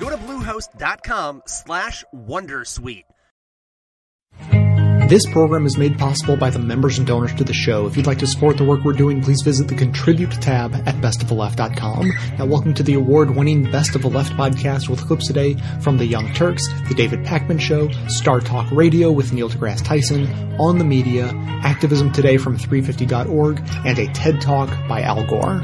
Go to bluehost.com/wondersuite. This program is made possible by the members and donors to the show. If you'd like to support the work we're doing, please visit the Contribute tab at bestoftheleft.com. Now, welcome to the award-winning Best of the Left podcast with clips today from The Young Turks, The David Pakman Show, StarTalk Radio with Neil deGrasse Tyson, On the Media, Activism Today from 350.org, and a TED Talk by Al Gore.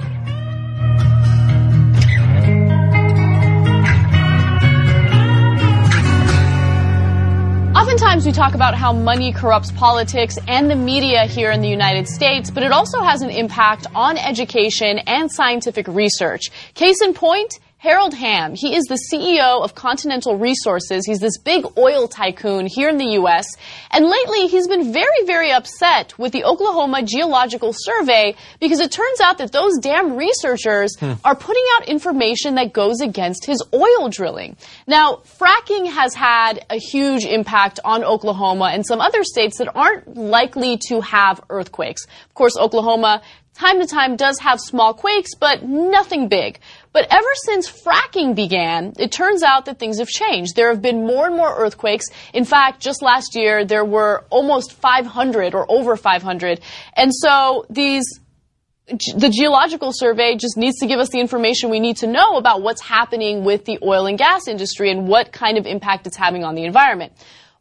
Sometimes we talk about how money corrupts politics and the media here in the United States, but it also has an impact on education and scientific research. Case in point, Harold Hamm. He is the CEO of Continental Resources. He's this big oil tycoon here in the U.S. And lately, he's been very, very upset with the Oklahoma Geological Survey because it turns out that those damn researchers are putting out information that goes against his oil drilling. Now, fracking has had a huge impact on Oklahoma and some other states that aren't likely to have earthquakes. Of course, Oklahoma, time to time, does have small quakes, but nothing big. But ever since fracking began, it turns out that things have changed. There have been more and more earthquakes. In fact, just last year, there were almost 500 or over 500. And so the Geological Survey just needs to give us the information we need to know about what's happening with the oil and gas industry and what kind of impact it's having on the environment.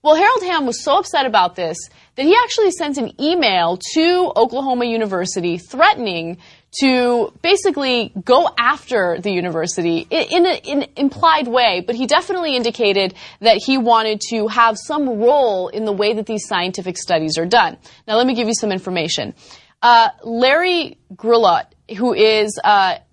Well, Harold Hamm was so upset about this that he actually sent an email to Oklahoma University threatening to basically go after the university in an implied way, but he definitely indicated that he wanted to have some role in the way that these scientific studies are done. Now, let me give you some information. Larry Grillot, who is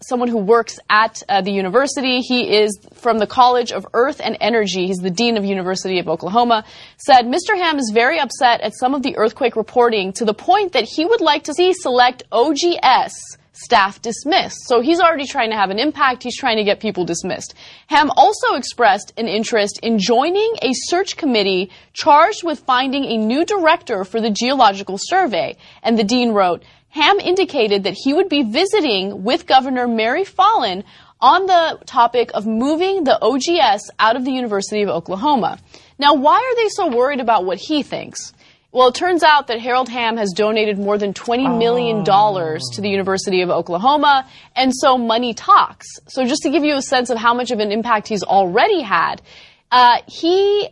someone who works at the university, he is from the College of Earth and Energy, he's the Dean of University of Oklahoma, said, Mr. Hamm is very upset at some of the earthquake reporting to the point that he would like to see select OGS staff dismissed. So he's already trying to have an impact. He's trying to get people dismissed. Hamm also expressed an interest in joining a search committee charged with finding a new director for the Geological Survey. And the dean wrote, Hamm indicated that he would be visiting with Governor Mary Fallon on the topic of moving the OGS out of the University of Oklahoma. Now, why are they so worried about what he thinks? Well, it turns out that Harold Hamm has donated more than $20 million to the University of Oklahoma, and so money talks. So just to give you a sense of how much of an impact he's already had, he,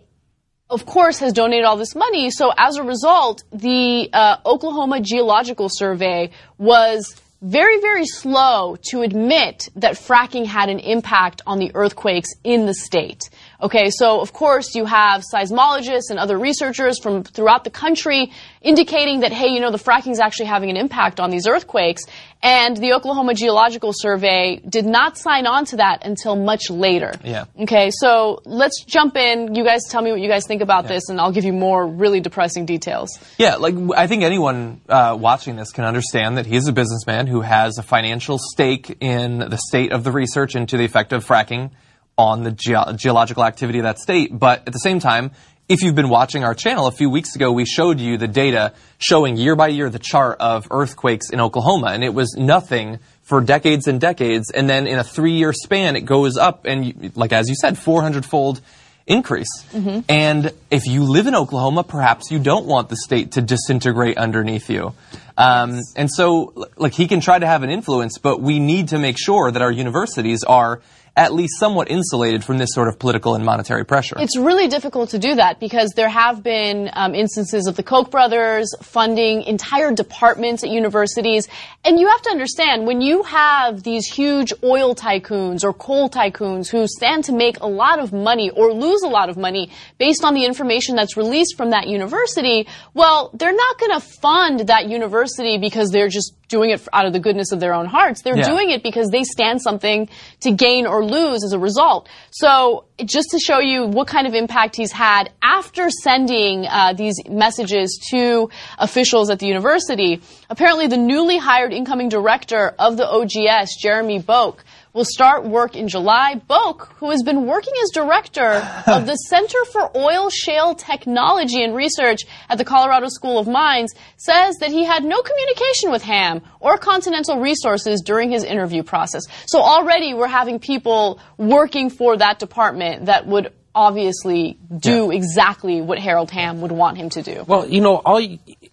of course, has donated all this money. So as a result, the Oklahoma Geological Survey was very, very slow to admit that fracking had an impact on the earthquakes in the state. Okay, so of course you have seismologists and other researchers from throughout the country indicating that, hey, you know, the fracking is actually having an impact on these earthquakes. And the Oklahoma Geological Survey did not sign on to that until much later. Yeah. Okay, so let's jump in. You guys tell me what you guys think about this, and I'll give you more really depressing details. Yeah, like I think anyone watching this can understand that he's a businessman who has a financial stake in the state of the research into the effect of fracking on the geological activity of that state. But at the same time, if you've been watching our channel, a few weeks ago we showed you the data showing year by year the chart of earthquakes in Oklahoma, and it was nothing for decades and decades, and then in a 3-year span it goes up, and like as you said, 400-fold increase. Mm-hmm. And if you live in Oklahoma, perhaps you don't want the state to disintegrate underneath you. And so like he can try to have an influence, but we need to make sure that our universities are at least somewhat insulated from this sort of political and monetary pressure. It's really difficult to do that because there have been instances of the Koch brothers funding entire departments at universities. And you have to understand, when you have these huge oil tycoons or coal tycoons who stand to make a lot of money or lose a lot of money based on the information that's released from that university, well, they're not going to fund that university because they're just doing it out of the goodness of their own hearts. They're doing it because they stand something to gain or lose as a result. So just to show you what kind of impact he's had after sending these messages to officials at the university, apparently the newly hired incoming director of the OGS, Jeremy Boak, will start work in July. Boak, who has been working as director of the Center for Oil Shale Technology and Research at the Colorado School of Mines, says that he had no communication with Hamm or Continental Resources during his interview process. So already we're having people working for that department that would obviously do exactly what Harold Hamm would want him to do. Well, you know,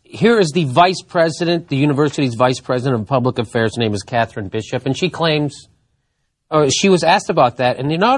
here is the vice president, the university's vice president of public affairs. Her name is Catherine Bishop, and she claims... she was asked about that, and you know,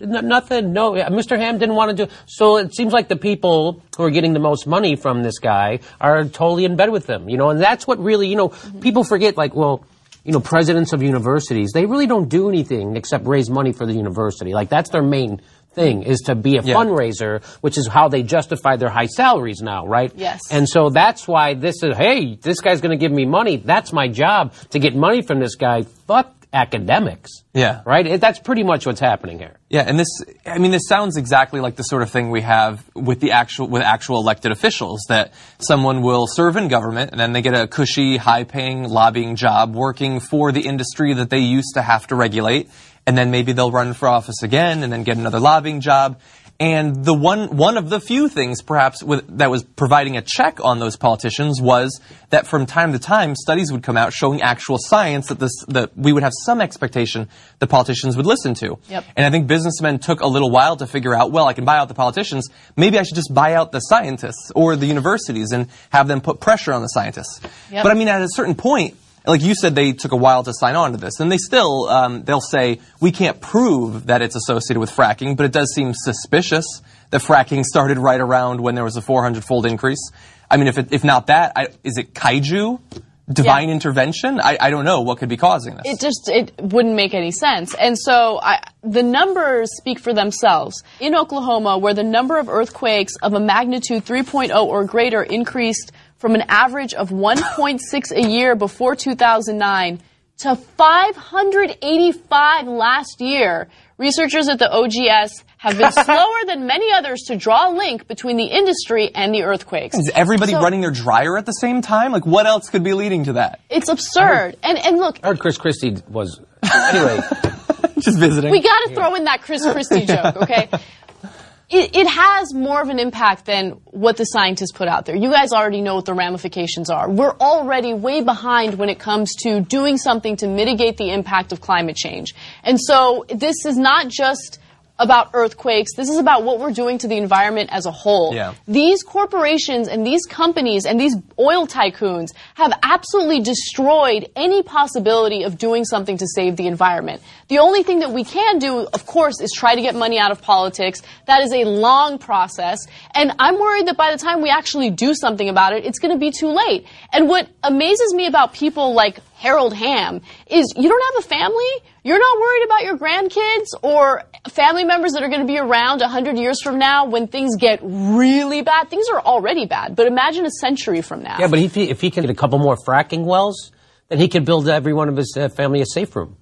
nothing, no, Mr. Hamm didn't want to do, so it seems like the people who are getting the most money from this guy are totally in bed with him, you know, and that's what really, you know, people forget, like, well, you know, presidents of universities, they really don't do anything except raise money for the university. Like, that's their main thing, is to be a fundraiser, which is how they justify their high salaries now, right? Yes. And so that's why this is, hey, this guy's going to give me money, that's my job, to get money from this guy, fuck academics. Yeah. Right? That's pretty much what's happening here. Yeah, and this, I mean, this sounds exactly like the sort of thing we have with the actual elected officials, that someone will serve in government and then they get a cushy, high-paying lobbying job working for the industry that they used to have to regulate, and then maybe they'll run for office again and then get another lobbying job. And the one of the few things, perhaps, that was providing a check on those politicians was that from time to time studies would come out showing actual science that we would have some expectation the politicians would listen to. Yep. And I think businessmen took a little while to figure out, well, I can buy out the politicians, maybe I should just buy out the scientists or the universities and have them put pressure on the scientists. Yep. But I mean, at a certain point, like you said, they took a while to sign on to this, and they still, they'll say, we can't prove that it's associated with fracking, but it does seem suspicious that fracking started right around when there was a 400-fold increase. I mean, if not that, is it kaiju? Divine intervention? I don't know what could be causing this. It wouldn't make any sense. And so the numbers speak for themselves. In Oklahoma, where the number of earthquakes of a magnitude 3.0 or greater increased from an average of 1.6 a year before 2009 to 585 last year, researchers at the OGS have been slower than many others to draw a link between the industry and the earthquakes. Is everybody running their dryer at the same time? Like, what else could be leading to that? It's absurd. And look... I heard Chris Christie was... Anyway. Just visiting. We got to throw in that Chris Christie joke, okay? It has more of an impact than what the scientists put out there. You guys already know what the ramifications are. We're already way behind when it comes to doing something to mitigate the impact of climate change. And so this is not just about earthquakes. This is about what we're doing to the environment as a whole. Yeah. These corporations and these companies and these oil tycoons have absolutely destroyed any possibility of doing something to save the environment. The only thing that we can do, of course, is try to get money out of politics. That is a long process. And I'm worried that by the time we actually do something about it, it's going to be too late. And what amazes me about people like Harold Hamm is you don't have a family. You're not worried about your grandkids or family members that are going to be around 100 years from now when things get really bad. Things are already bad, but imagine a century from now. Yeah, but if he can get a couple more fracking wells, then he can build every one of his family a safe room.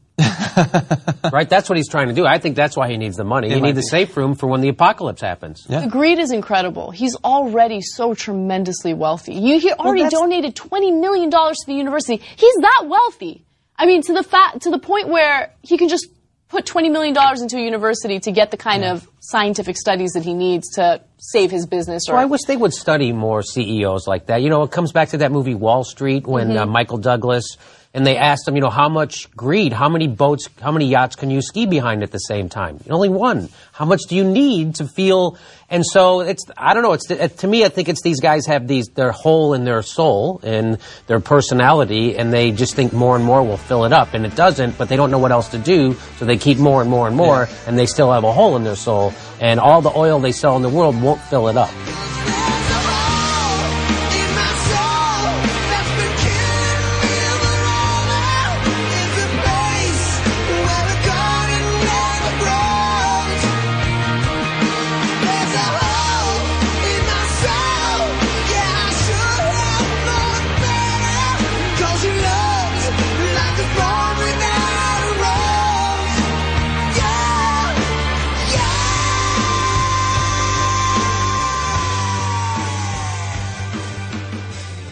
Right? That's what he's trying to do. I think that's why he needs the money. He needs the safe room for when the apocalypse happens. Yeah. The greed is incredible. He's already so tremendously wealthy. He already donated $20 million to the university. He's that wealthy. I mean, to the point where he can just put $20 million into a university to get the kind of scientific studies that he needs to save his business. Well, I wish they would study more CEOs like that. You know, it comes back to that movie Wall Street when Michael Douglas... And they asked him, you know, how much greed, how many boats, how many yachts can you ski behind at the same time? Only one. How much do you need to feel? And so it's, I don't know, it's, to me, I think it's these guys have their hole in their soul and their personality, and they just think more and more will fill it up. And it doesn't, but they don't know what else to do, so they keep more and more and more, and they still have a hole in their soul. And all the oil they sell in the world won't fill it up. You love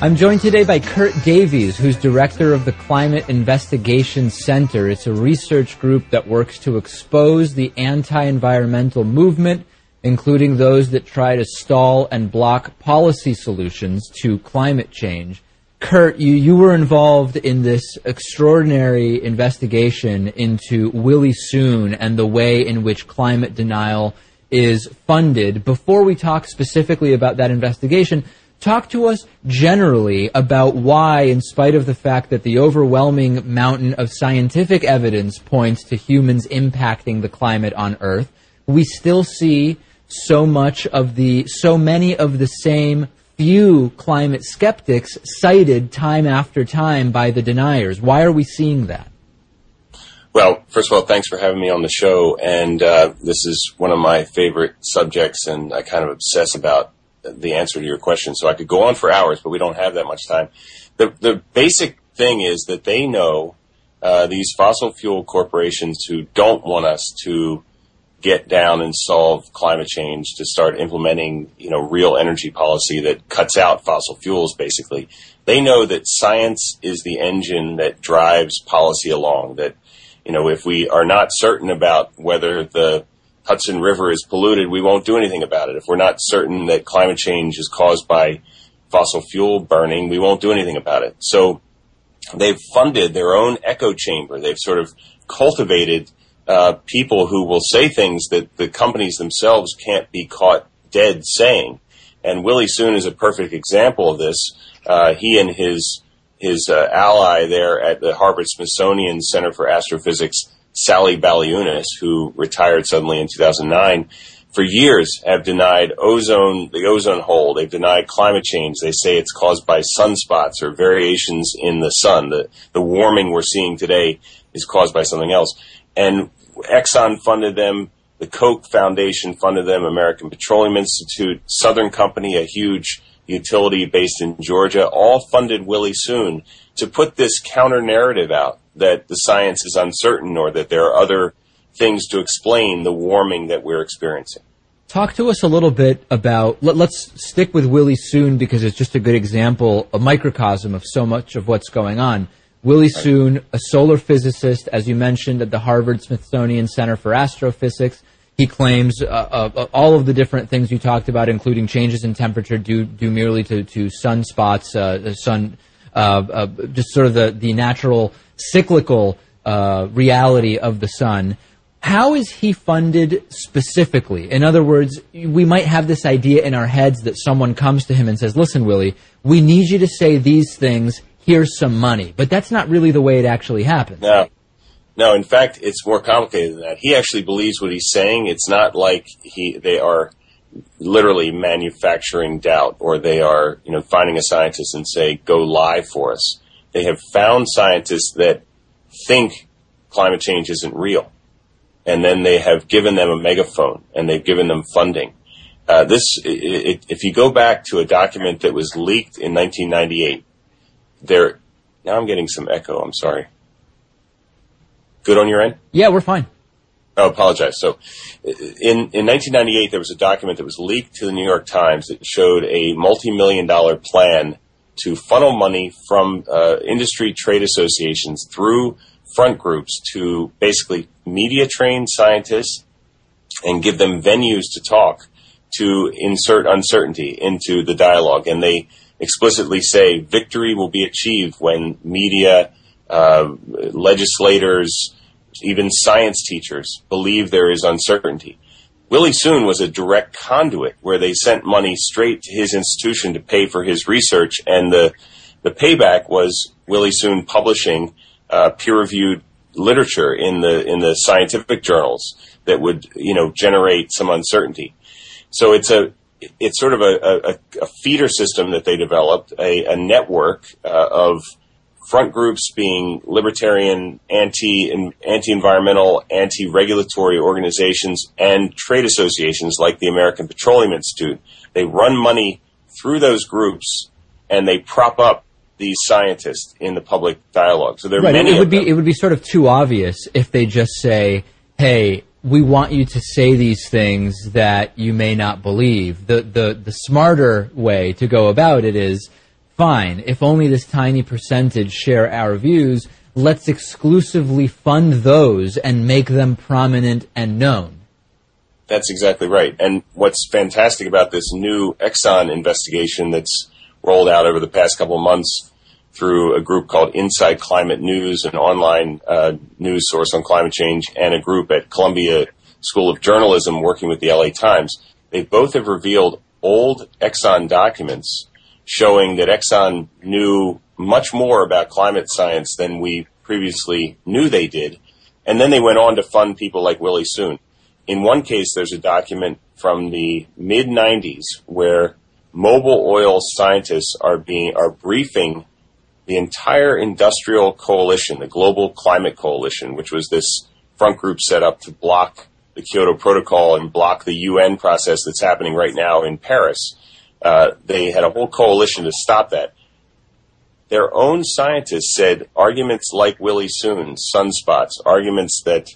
I'm joined today by Kurt Davies, who's director of the Climate Investigation Center. It's a research group that works to expose the anti-environmental movement, including those that try to stall and block policy solutions to climate change. Kurt, you were involved in this extraordinary investigation into Willie Soon and the way in which climate denial is funded. Before we talk specifically about that investigation, talk to us generally about why, in spite of the fact that the overwhelming mountain of scientific evidence points to humans impacting the climate on Earth, we still see so many of the same few climate skeptics cited time after time by the deniers. Why are we seeing that? Well, first of all, thanks for having me on the show. And this is one of my favorite subjects, and I kind of obsess about the answer to your question. So I could go on for hours, but we don't have that much time. The basic thing is that they know, these fossil fuel corporations who don't want us to get down and solve climate change, to start implementing, real energy policy that cuts out fossil fuels, basically. They know that science is the engine that drives policy along, that, if we are not certain about whether the Hudson River is polluted, we won't do anything about it. If we're not certain that climate change is caused by fossil fuel burning, we won't do anything about it. So they've funded their own echo chamber. They've sort of cultivated people who will say things that the companies themselves can't be caught dead saying. And Willie Soon is a perfect example of this. He and his ally there at the Harvard-Smithsonian Center for Astrophysics, Sally Balliunas, who retired suddenly in 2009, for years have denied the ozone hole. They've denied climate change. They say it's caused by sunspots or variations in the sun. The warming we're seeing today is caused by something else. And Exxon funded them. The Koch Foundation funded them. American Petroleum Institute, Southern Company, a huge utility based in Georgia, all funded Willie Soon to put this counter narrative out that the science is uncertain or that there are other things to explain the warming that we're experiencing. Talk to us a little bit about, let's stick with Willie Soon because it's just a good example, a microcosm of so much of what's going on. Willie Soon, a solar physicist, as you mentioned, at the Harvard-Smithsonian Center for Astrophysics. He claims all of the different things you talked about, including changes in temperature due merely to sunspots, just sort of the natural cyclical reality of the sun. How is he funded specifically? In other words, we might have this idea in our heads that someone comes to him and says, listen, Willie, we need you to say these things. Here's some money. But that's not really the way it actually happens. No, in fact, it's more complicated than that. He actually believes what he's saying. It's not like they are literally manufacturing doubt, or they are, finding a scientist and say, go lie for us. They have found scientists that think climate change isn't real. And then they have given them a megaphone and they've given them funding. If you go back to a document that was leaked in 1998, now I'm getting some echo. I'm sorry. Good on your end? Yeah, we're fine. I apologize. So in 1998, there was a document that was leaked to the New York Times that showed a multi-million-dollar plan to funnel money from industry trade associations through front groups to basically media-trained scientists and give them venues to talk, to insert uncertainty into the dialogue. And they explicitly say victory will be achieved when media, legislators, even science teachers believe there is uncertainty. Willie Soon was a direct conduit where they sent money straight to his institution to pay for his research, and the payback was Willie Soon publishing peer-reviewed literature in the scientific journals that would generate some uncertainty. So it's sort of a feeder system that they developed, a network of front groups being libertarian, anti-environmental, anti-regulatory organizations and trade associations like the American Petroleum Institute. They run money through those groups and they prop up these scientists in the public dialogue. So there are many of them. It would be sort of too obvious if they just say, hey, we want you to say these things that you may not believe. The smarter way to go about it is fine, if only this tiny percentage share our views, let's exclusively fund those and make them prominent and known. That's exactly right. And what's fantastic about this new Exxon investigation that's rolled out over the past couple of months through a group called Inside Climate News, an online news source on climate change, and a group at Columbia School of Journalism working with the LA Times, they both have revealed old Exxon documents showing that Exxon knew much more about climate science than we previously knew they did. And then they went on to fund people like Willie Soon. In one case, there's a document from the mid-90s where mobile oil scientists are briefing the entire industrial coalition, the Global Climate Coalition, which was this front group set up to block the Kyoto Protocol and block the UN process that's happening right now in Paris. They had a whole coalition to stop that. Their own scientists said arguments like Willie Soon's sunspots, arguments that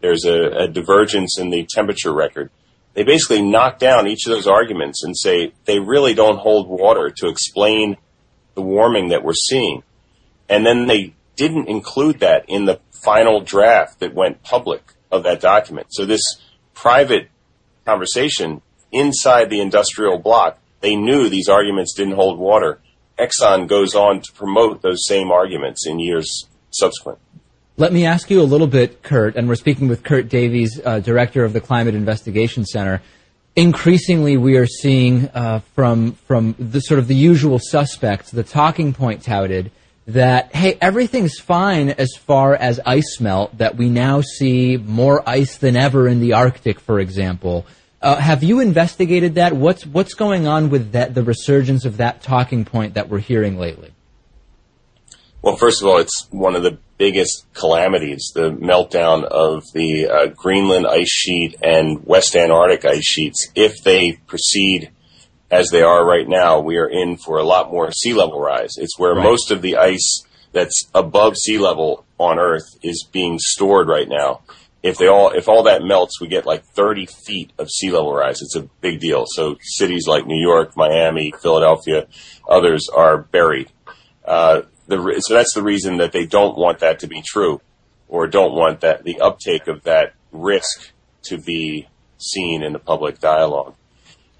there's a divergence in the temperature record. They basically knock down each of those arguments and say they really don't hold water to explain the warming that we're seeing. And then they didn't include that in the final draft that went public of that document. So this private conversation inside the industrial block, they knew these arguments didn't hold water. Exxon goes on to promote those same arguments in years subsequent. Let me ask you a little bit, Kurt, and we're speaking with Kurt Davies, director of the Climate Investigation Center. Increasingly, we are seeing from the sort of the usual suspects, the talking point touted that, hey, everything's fine as far as ice melt, that we now see more ice than ever in the Arctic, for example. Have you investigated that? What's going on with that, the resurgence of that talking point that we're hearing lately? Well, first of all, it's one of the biggest calamities, the meltdown of the Greenland ice sheet and West Antarctic ice sheets. If they proceed as they are right now, we are in for a lot more sea level rise. It's where most of the ice that's above sea level on Earth is being stored right now. If all that melts, we get like 30 feet of sea level rise. It's a big deal. So cities like New York, Miami, Philadelphia, others are buried. So that's the reason that they don't want that to be true, or don't want that the uptake of that risk to be seen in the public dialogue.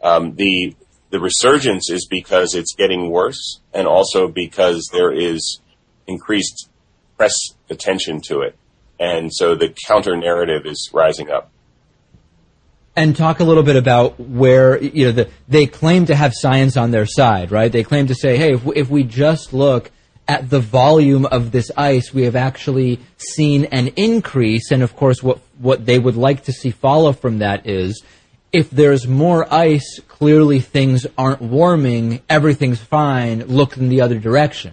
The resurgence is because it's getting worse, and also because there is increased press attention to it. And so the counter-narrative is rising up. And talk a little bit about where, you know, they claim to have science on their side, right? They claim to say, hey, if we just look at the volume of this ice, we have actually seen an increase. And, of course, what they would like to see follow from that is if there's more ice, clearly things aren't warming, everything's fine, look in the other direction.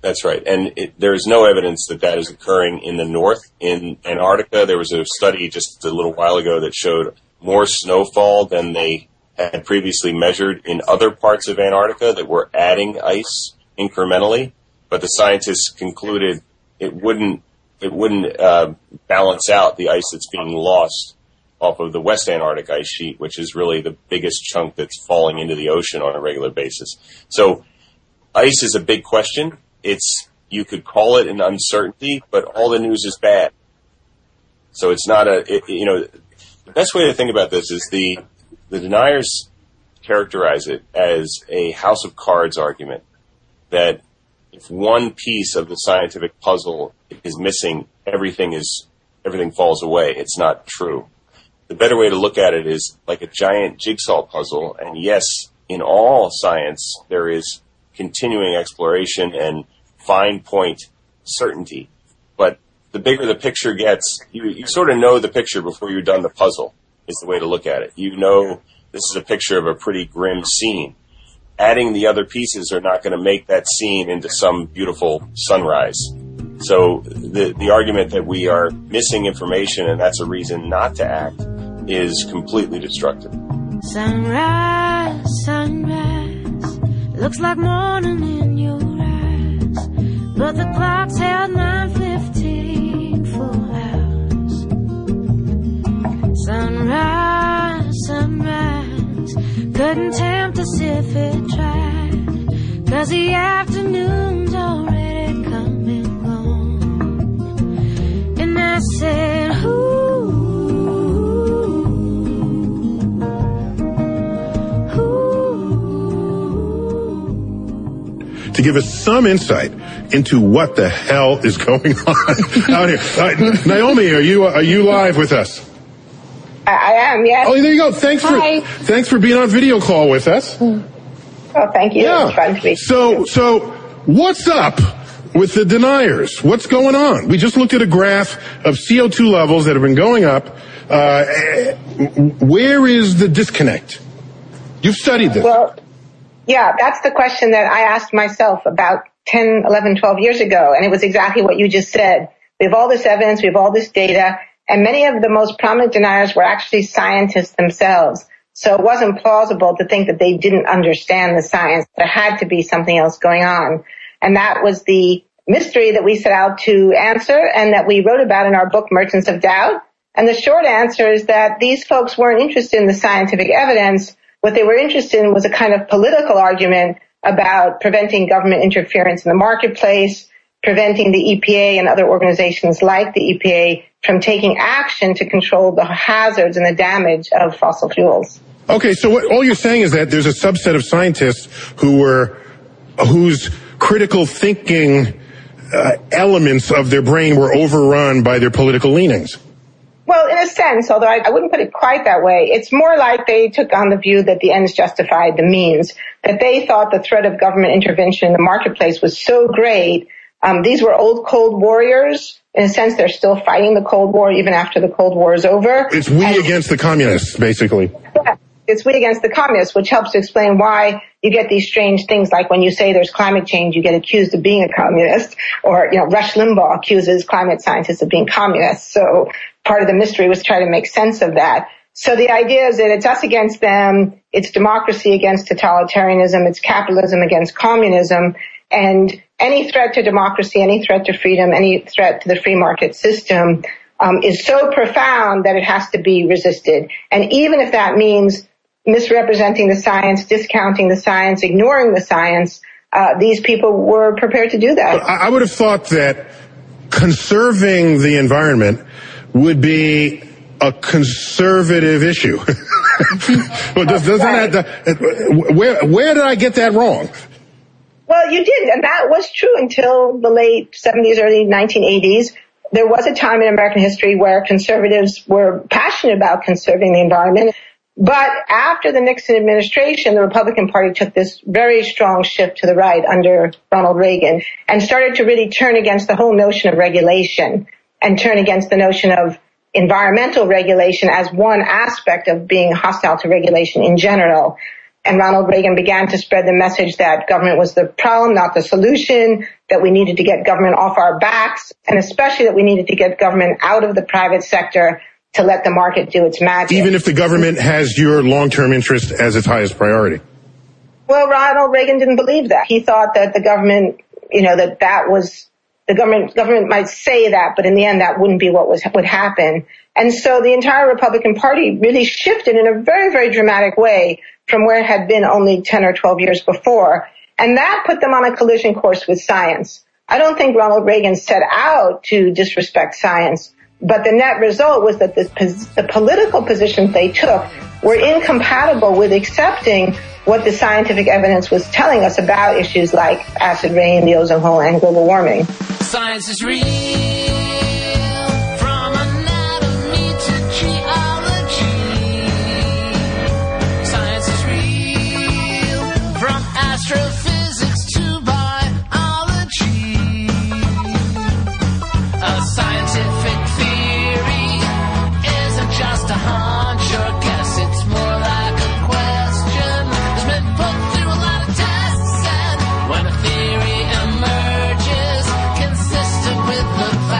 That's right. And there is no evidence that that is occurring in the north. In Antarctica, there was a study just a little while ago that showed more snowfall than they had previously measured in other parts of Antarctica that were adding ice incrementally. But the scientists concluded it wouldn't balance out the ice that's being lost off of the West Antarctic ice sheet, which is really the biggest chunk that's falling into the ocean on a regular basis. So ice is a big question. You could call it an uncertainty, but all the news is bad. So it's not the best way to think about this is the deniers characterize it as a house of cards argument, that if one piece of the scientific puzzle is missing, everything falls away. It's not true. The better way to look at it is like a giant jigsaw puzzle. And yes, in all science, there is continuing exploration and fine point certainty. But the bigger the picture gets, you sort of know the picture before you're done the puzzle is the way to look at it. You know this is a picture of a pretty grim scene. Adding the other pieces are not going to make that scene into some beautiful sunrise. So the argument that we are missing information and that's a reason not to act is completely destructive. Sunrise, sunrise. Looks like morning in your eyes, but the clock's held 9:15 for hours. Sunrise, sunrise, couldn't tempt us if it tried. 'cause the afternoon's already come and gone. And I said, who? To give us some insight into what the hell is going on out here. Naomi, are you live with us? I am, yes. Oh, there you go. Thanks for being on video call with us. Oh, thank you. Yeah. It was fun to be so what's up with the deniers? What's going on? We just looked at a graph of CO2 levels that have been going up. Where is the disconnect? You've studied this. Well, yeah, that's the question that I asked myself about 10, 11, 12 years ago, and it was exactly what you just said. We have all this evidence, we have all this data, and many of the most prominent deniers were actually scientists themselves. So it wasn't plausible to think that they didn't understand the science. There had to be something else going on. And that was the mystery that we set out to answer and that we wrote about in our book, Merchants of Doubt. And the short answer is that these folks weren't interested in the scientific evidence. What they were interested in was a kind of political argument about preventing government interference in the marketplace, preventing the EPA and other organizations like the EPA from taking action to control the hazards and the damage of fossil fuels. Okay, so what all you're saying is that there's a subset of scientists whose critical thinking elements of their brain were overrun by their political leanings. Well, in a sense, although I wouldn't put it quite that way, it's more like they took on the view that the ends justified the means, that they thought the threat of government intervention in the marketplace was so great. These were old Cold Warriors. In a sense, they're still fighting the Cold War even after the Cold War is over. It's we against the communists, basically. Yeah, it's we against the communists, which helps to explain why you get these strange things like when you say there's climate change, you get accused of being a communist, or Rush Limbaugh accuses climate scientists of being communists. So part of the mystery was trying to make sense of that. So the idea is that it's us against them, it's democracy against totalitarianism, it's capitalism against communism, and any threat to democracy, any threat to freedom, any threat to the free market system is so profound that it has to be resisted. And even if that means misrepresenting the science, discounting the science, ignoring the science, these people were prepared to do that. I would have thought that conserving the environment would be a conservative issue. Well, where did I get that wrong? Well, you did, and that was true until the late 70s, early 1980s. There was a time in American history where conservatives were passionate about conserving the environment. But after the Nixon administration, the Republican Party took this very strong shift to the right under Ronald Reagan and started to really turn against the whole notion of regulation and turn against the notion of environmental regulation as one aspect of being hostile to regulation in general. And Ronald Reagan began to spread the message that government was the problem, not the solution, that we needed to get government off our backs, and especially that we needed to get government out of the private sector to let the market do its magic. Even if the government has your long-term interest as its highest priority. Well, Ronald Reagan didn't believe that. He thought that the government, that was the government might say that, but in the end, that wouldn't be what would happen. And so the entire Republican Party really shifted in a very, very dramatic way from where it had been only 10 or 12 years before. And that put them on a collision course with science. I don't think Ronald Reagan set out to disrespect science, but the net result was that the political positions they took were incompatible with accepting what the scientific evidence was telling us about issues like acid rain, the ozone hole, and global warming. Science is real. With the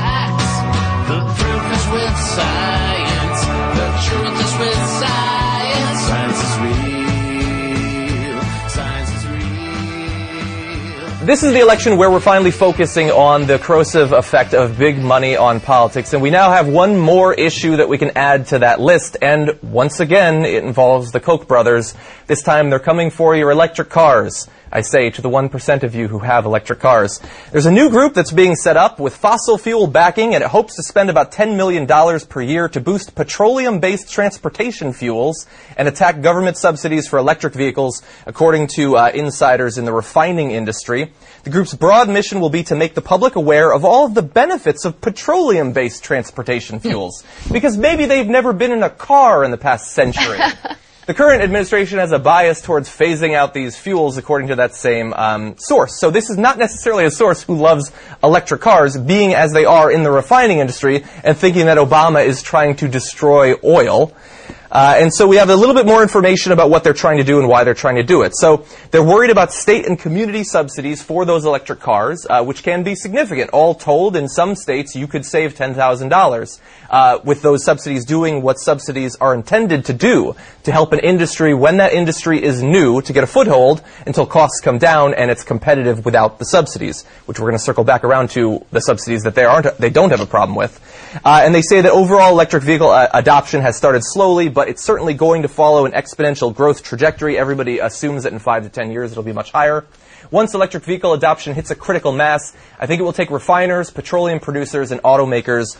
This is the election where we're finally focusing on the corrosive effect of big money on politics, and we now have one more issue that we can add to that list, and once again, it involves the Koch brothers. This time, they're coming for your electric cars. I say to the 1% of you who have electric cars. There's a new group that's being set up with fossil fuel backing, and it hopes to spend about $10 million per year to boost petroleum-based transportation fuels and attack government subsidies for electric vehicles, according to insiders in the refining industry. The group's broad mission will be to make the public aware of all of the benefits of petroleum-based transportation fuels, because maybe they've never been in a car in the past century. The current administration has a bias towards phasing out these fuels, according to that same source. So this is not necessarily a source who loves electric cars, being as they are in the refining industry, and thinking that Obama is trying to destroy oil. And so we have a little bit more information about what they're trying to do and why they're trying to do it. So they're worried about state and community subsidies for those electric cars, which can be significant. All told, in some states, you could save $10,000 with those subsidies doing what subsidies are intended to do, to help an industry when that industry is new to get a foothold until costs come down and it's competitive without the subsidies, which we're going to circle back around to the subsidies that they don't have a problem with. And they say that overall electric vehicle adoption has started slowly, but it's certainly going to follow an exponential growth trajectory. Everybody assumes that in 5 to 10 years it'll be much higher. Once electric vehicle adoption hits a critical mass, I think it will take refiners, petroleum producers, and automakers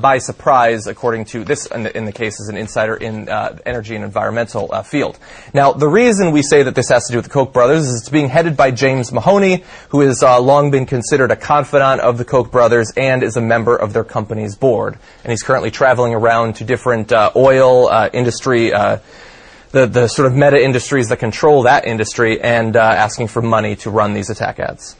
by surprise, according to this, in the case, as an insider in energy and environmental field. Now, the reason we say that this has to do with the Koch brothers is it's being headed by James Mahoney, who has long been considered a confidant of the Koch brothers and is a member of their company's board. And he's currently traveling around to different oil industry the sort of meta industries that control that industry, and asking for money to run these attack ads.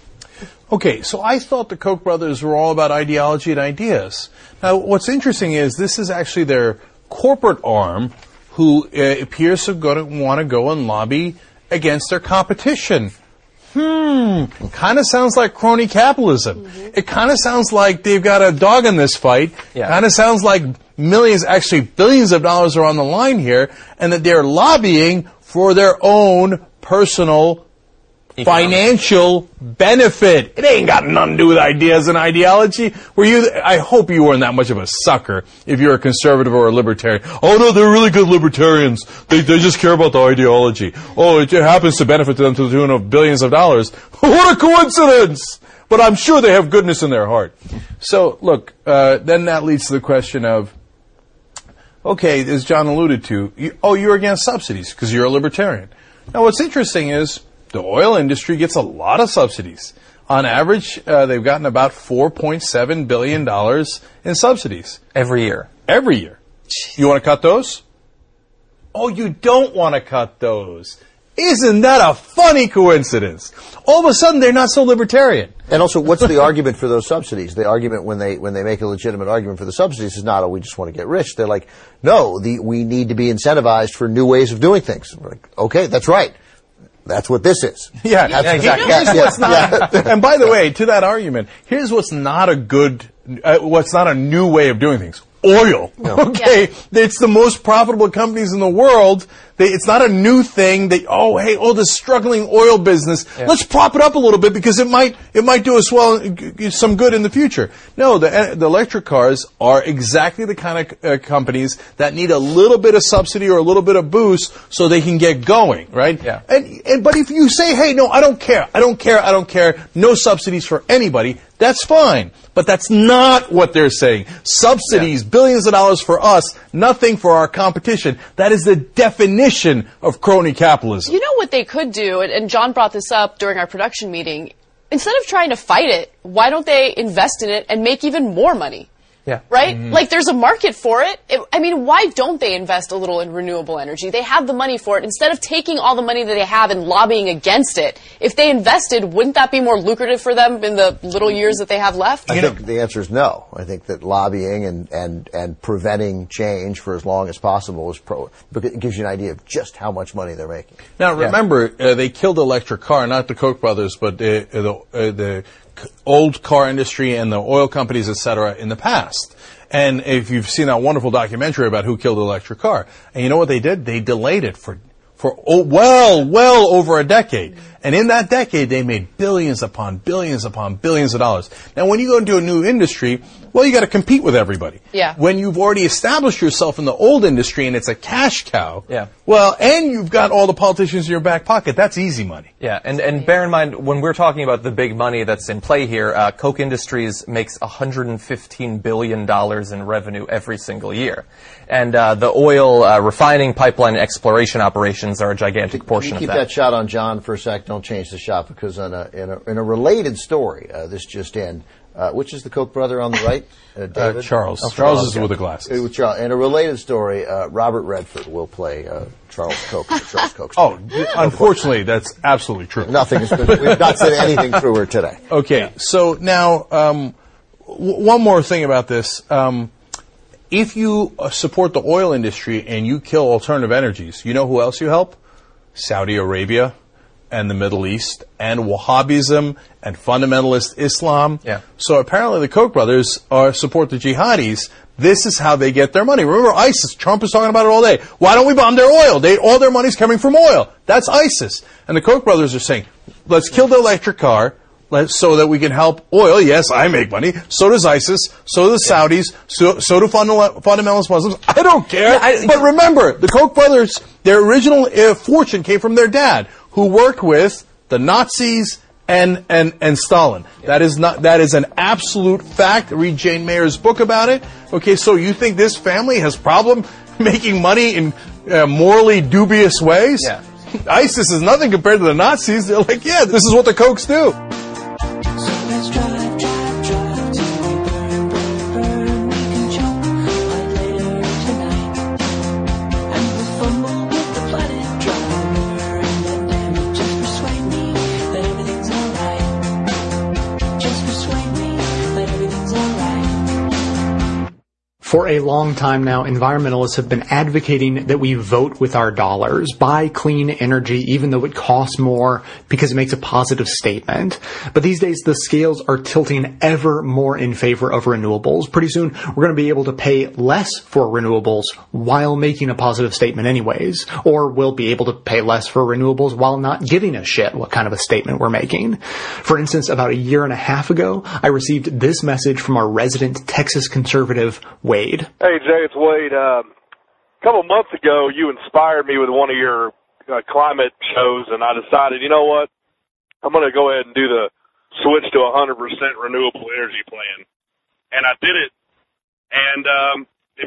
Okay, so I thought the Koch brothers were all about ideology and ideas. Now, what's interesting is this is actually their corporate arm who appears to want to go and lobby against their competition. Kind of sounds like crony capitalism. It kind of sounds like they've got a dog in this fight. Yeah. Kind of sounds like millions, actually billions of dollars are on the line here, and that they're lobbying for their own personal financial benefit. It ain't got nothing to do with ideas and ideology. I hope you weren't that much of a sucker if you're a conservative or a libertarian. Oh, no, they're really good libertarians. They just care about the ideology. Oh, it happens to benefit them to the tune of billions of dollars. What a coincidence! But I'm sure they have goodness in their heart. So, look, then that leads to the question of, okay, as John alluded to, you're against subsidies because you're a libertarian. Now, what's interesting is the oil industry gets a lot of subsidies. On average, they've gotten about $4.7 billion in subsidies. Every year. Every year. Jeez. You want to cut those? Oh, you don't want to cut those. Isn't that a funny coincidence? All of a sudden, they're not so libertarian. And also, what's the argument for those subsidies? The argument when they make a legitimate argument for the subsidies is not, oh, we just want to get rich. They're like, no, we need to be incentivized for new ways of doing things. We're like, okay, that's right. That's what this is. Yeah, that's exactly. Yeah. And by the way, to that argument, here's what's not a good, what's not a new way of doing things. Oil. No. Okay, yeah. It's the most profitable companies in the world. It's not a new thing. The struggling oil business. Yeah. Let's prop it up a little bit because it might do us well, some good in the future. No, the electric cars are exactly the kind of companies that need a little bit of subsidy or a little bit of boost so they can get going, right? Yeah. But if you say, hey, no, I don't care, no subsidies for anybody. That's fine, but that's not what they're saying. Subsidies, billions of dollars for us, nothing for our competition. That is the definition of crony capitalism. You know what they could do, and John brought this up during our production meeting, instead of trying to fight it, why don't they invest in it and make even more money? Yeah. Right? Mm-hmm. Like, there's a market for it. Why don't they invest a little in renewable energy? They have the money for it. Instead of taking all the money that they have and lobbying against it, if they invested, wouldn't that be more lucrative for them in the little years that they have left? I think the answer is no. I think that lobbying and preventing change for as long as possible because it gives you an idea of just how much money they're making. Now, remember, they killed the electric car, not the Koch brothers, but the old car industry and the oil companies, etc., in the past. And if you've seen that wonderful documentary about who killed the electric car, and you know what they did? They delayed it for for well over a decade. And in that decade, they made billions upon billions upon billions of dollars. Now, when you go into a new industry, well, you got to compete with everybody. Yeah. When you've already established yourself in the old industry and it's a cash cow, yeah. Well, and you've got all the politicians in your back pocket, that's easy money. Yeah, and bear in mind, when we're talking about the big money that's in play here, Koch Industries makes $115 billion in revenue every single year. And the oil refining, pipeline, and exploration operations are a gigantic portion of that. Can you keep that shot on John for a sec? Don't change the shot, because in a related story, this just in, which is the Koch brother on the right? David? Charles. Oh, Charles is with the glasses. In a related story, Robert Redford will play Charles Koch. Charles Koch. Oh, unfortunately, that's absolutely true. We've not said anything truer today. Okay, yeah. So now, one more thing about this. If you support the oil industry and you kill alternative energies, you know who else you help? Saudi Arabia and the Middle East, and Wahhabism, and fundamentalist Islam. Yeah. So apparently the Koch brothers support the jihadis. This is how they get their money. Remember ISIS. Trump is talking about it all day. Why don't we bomb their oil? All their money's coming from oil. That's ISIS. And the Koch brothers are saying, let's kill the electric car so that we can help oil. Yes, I make money. So does ISIS. So do the Saudis. So do fundamentalist Muslims. I don't care. Yeah, but remember, the Koch brothers, their original fortune came from their dad, who worked with the Nazis and Stalin. That is an absolute fact. Read Jane Mayer's book about it. Okay, so you think this family has problem making money in morally dubious ways? Yeah. ISIS is nothing compared to the Nazis. They're like, yeah, this is what the Kochs do. For a long time now, environmentalists have been advocating that we vote with our dollars, buy clean energy, even though it costs more, because it makes a positive statement. But these days, the scales are tilting ever more in favor of renewables. Pretty soon, we're going to be able to pay less for renewables while making a positive statement anyways, or we'll be able to pay less for renewables while not giving a shit what kind of a statement we're making. For instance, about a year and a half ago, I received this message from our resident Texas conservative, Wade. Hey, Jay, it's Wade. A couple months ago, you inspired me with one of your climate shows, and I decided, you know what? I'm going to go ahead and do the switch to 100% renewable energy plan. And I did it. And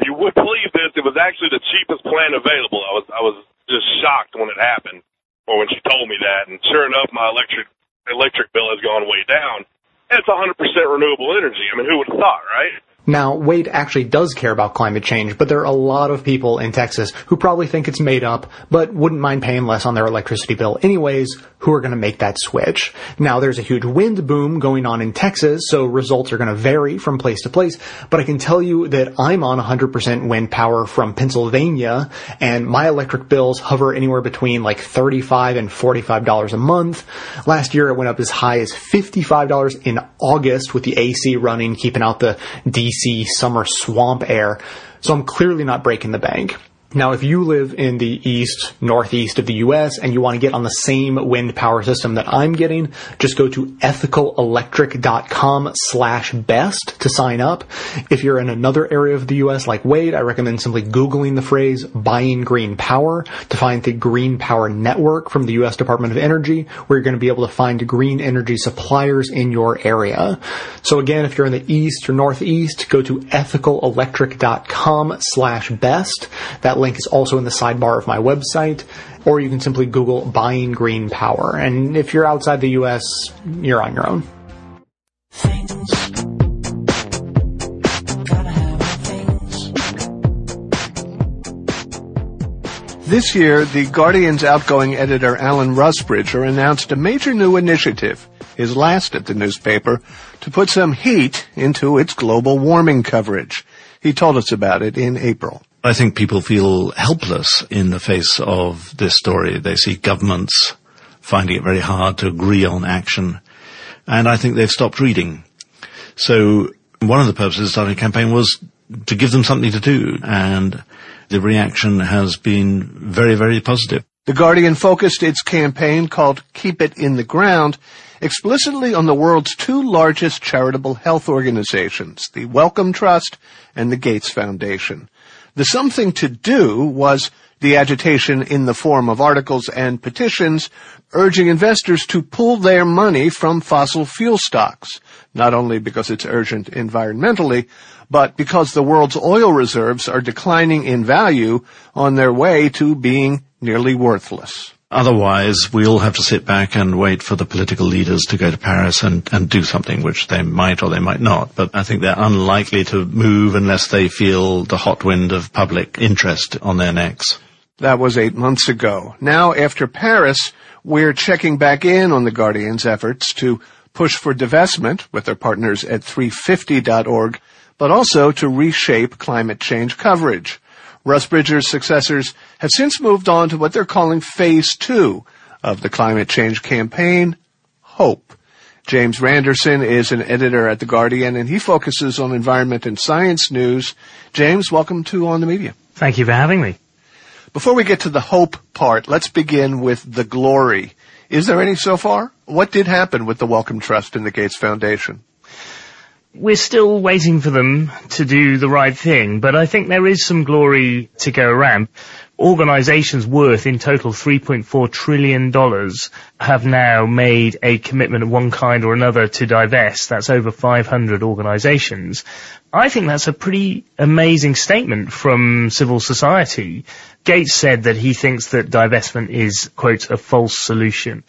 if you would believe this, it was actually the cheapest plan available. I was just shocked when it happened, or when she told me that. And sure enough, my electric bill has gone way down. And it's 100% renewable energy. I mean, who would have thought, right? Now, Wade actually does care about climate change, but there are a lot of people in Texas who probably think it's made up, but wouldn't mind paying less on their electricity bill anyways, who are going to make that switch. Now, there's a huge wind boom going on in Texas, so results are going to vary from place to place, but I can tell you that I'm on 100% wind power from Pennsylvania, and my electric bills hover anywhere between like $35 and $45 a month. Last year, it went up as high as $55 in August with the AC running, keeping out the DC summer swamp air, so I'm clearly not breaking the bank. Now, if you live in the east, northeast of the U.S., and you want to get on the same wind power system that I'm getting, just go to ethicalelectric.com/best to sign up. If you're in another area of the U.S., like Wade, I recommend simply Googling the phrase buying green power to find the Green Power Network from the U.S. Department of Energy, where you're going to be able to find green energy suppliers in your area. So again, if you're in the east or northeast, go to ethicalelectric.com/best. That link is also in the sidebar of my website, or you can simply Google buying green power. And if you're outside the U.S., you're on your own. This year, The Guardian's outgoing editor, Alan Rusbridger, announced a major new initiative, his last at the newspaper, to put some heat into its global warming coverage. He told us about it in April. I think people feel helpless in the face of this story. They see governments finding it very hard to agree on action, and I think they've stopped reading. So one of the purposes of starting a campaign was to give them something to do, and the reaction has been very, very positive. The Guardian focused its campaign, called Keep It in the Ground, explicitly on the world's two largest charitable health organizations, the Wellcome Trust and the Gates Foundation. The something to do was the agitation in the form of articles and petitions urging investors to pull their money from fossil fuel stocks, not only because it's urgent environmentally, but because the world's oil reserves are declining in value on their way to being nearly worthless. Otherwise, we'll have to sit back and wait for the political leaders to go to Paris and do something, which they might or they might not. But I think they're unlikely to move unless they feel the hot wind of public interest on their necks. That was 8 months ago. Now, after Paris, we're checking back in on the Guardian's efforts to push for divestment with their partners at 350.org, but also to reshape climate change coverage. Russ Bridger's successors have since moved on to what they're calling phase two of the climate change campaign, hope. James Randerson is an editor at The Guardian, and he focuses on environment and science news. James, welcome to On the Media. Thank you for having me. Before we get to the hope part, let's begin with the glory. Is there any so far? What did happen with the Wellcome Trust and the Gates Foundation? We're still waiting for them to do the right thing, but I think there is some glory to go around. Organizations worth in total $3.4 trillion have now made a commitment of one kind or another to divest. That's over 500 organizations. I think that's a pretty amazing statement from civil society. Gates said that he thinks that divestment is, quote, a false solution.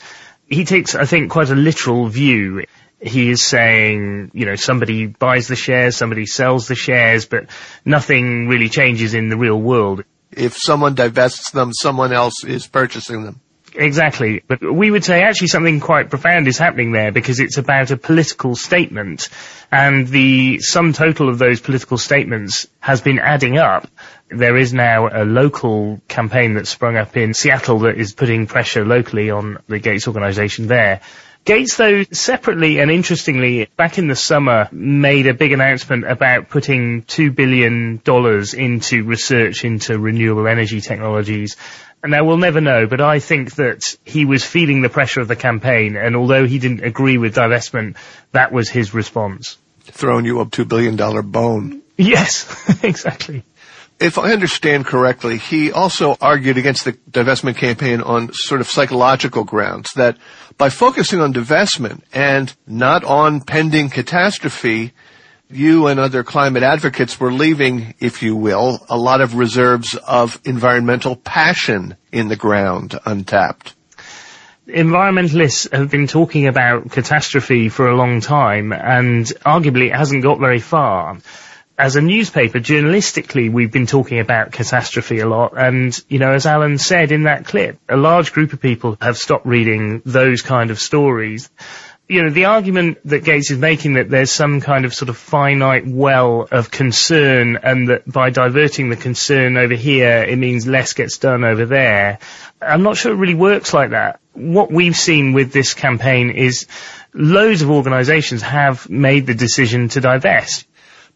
He takes, I think, quite a literal view. He is saying, you know, somebody buys the shares, somebody sells the shares, but nothing really changes in the real world. If someone divests them, someone else is purchasing them. Exactly. But we would say actually something quite profound is happening there, because it's about a political statement, and the sum total of those political statements has been adding up. There is now a local campaign that's sprung up in Seattle that is putting pressure locally on the Gates organization there. Gates, though, separately and interestingly, back in the summer, made a big announcement about putting $2 billion into research into renewable energy technologies. And now we'll never know, but I think that he was feeling the pressure of the campaign, and although he didn't agree with divestment, that was his response. Throwing you a $2 billion bone. Yes, exactly. If I understand correctly, he also argued against the divestment campaign on sort of psychological grounds, that by focusing on divestment and not on pending catastrophe, you and other climate advocates were leaving, if you will, a lot of reserves of environmental passion in the ground untapped. Environmentalists have been talking about catastrophe for a long time, and arguably it hasn't got very far. As a newspaper, journalistically, we've been talking about catastrophe a lot. And, you know, as Alan said in that clip, a large group of people have stopped reading those kind of stories. You know, the argument that Gates is making that there's some kind of sort of finite well of concern, and that by diverting the concern over here, it means less gets done over there. I'm not sure it really works like that. What we've seen with this campaign is loads of organizations have made the decision to divest.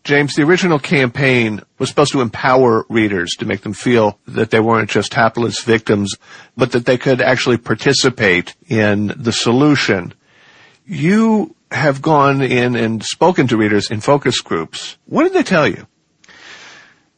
James, the original campaign was supposed to empower readers, to make them feel that they weren't just hapless victims, but that they could actually participate in the solution. You have gone in and spoken to readers in focus groups. What did they tell you?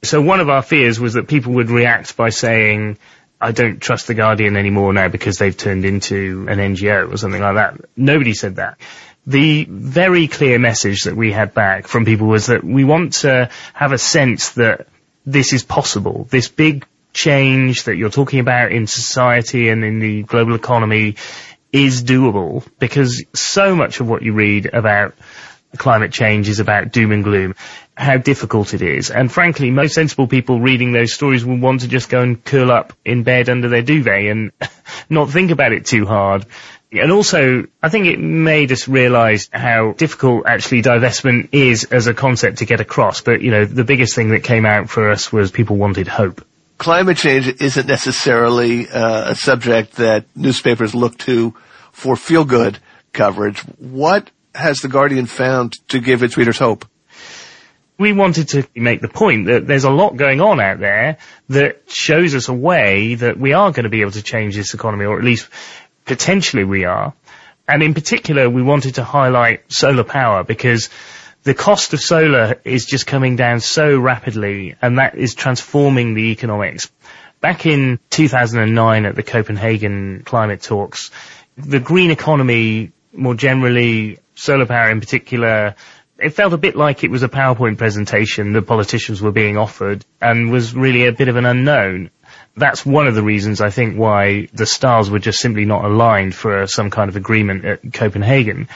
So one of our fears was that people would react by saying, I don't trust The Guardian anymore now because they've turned into an NGO or something like that. Nobody said that. The very clear message that we had back from people was that we want to have a sense that this is possible. This big change that you're talking about in society and in the global economy is doable, because so much of what you read about climate change is about doom and gloom, how difficult it is. And frankly, most sensible people reading those stories will want to just go and curl up in bed under their duvet and not think about it too hard. And also, I think it made us realize how difficult actually divestment is as a concept to get across. But, you know, the biggest thing that came out for us was people wanted hope. Climate change isn't necessarily a subject that newspapers look to for feel-good coverage. What has The Guardian found to give its readers hope? we wanted to make the point that there's a lot going on out there that shows us a way that we are going to be able to change this economy, or at least potentially we are. And in particular, we wanted to highlight solar power, because the cost of solar is just coming down so rapidly, and that is transforming the economics. Back in 2009 at the Copenhagen climate talks, the green economy more generally, solar power in particular, it felt a bit like it was a PowerPoint presentation the politicians were being offered, and was really a bit of an unknown. That's one of the reasons, I think, why the stars were just simply not aligned for some kind of agreement at Copenhagen.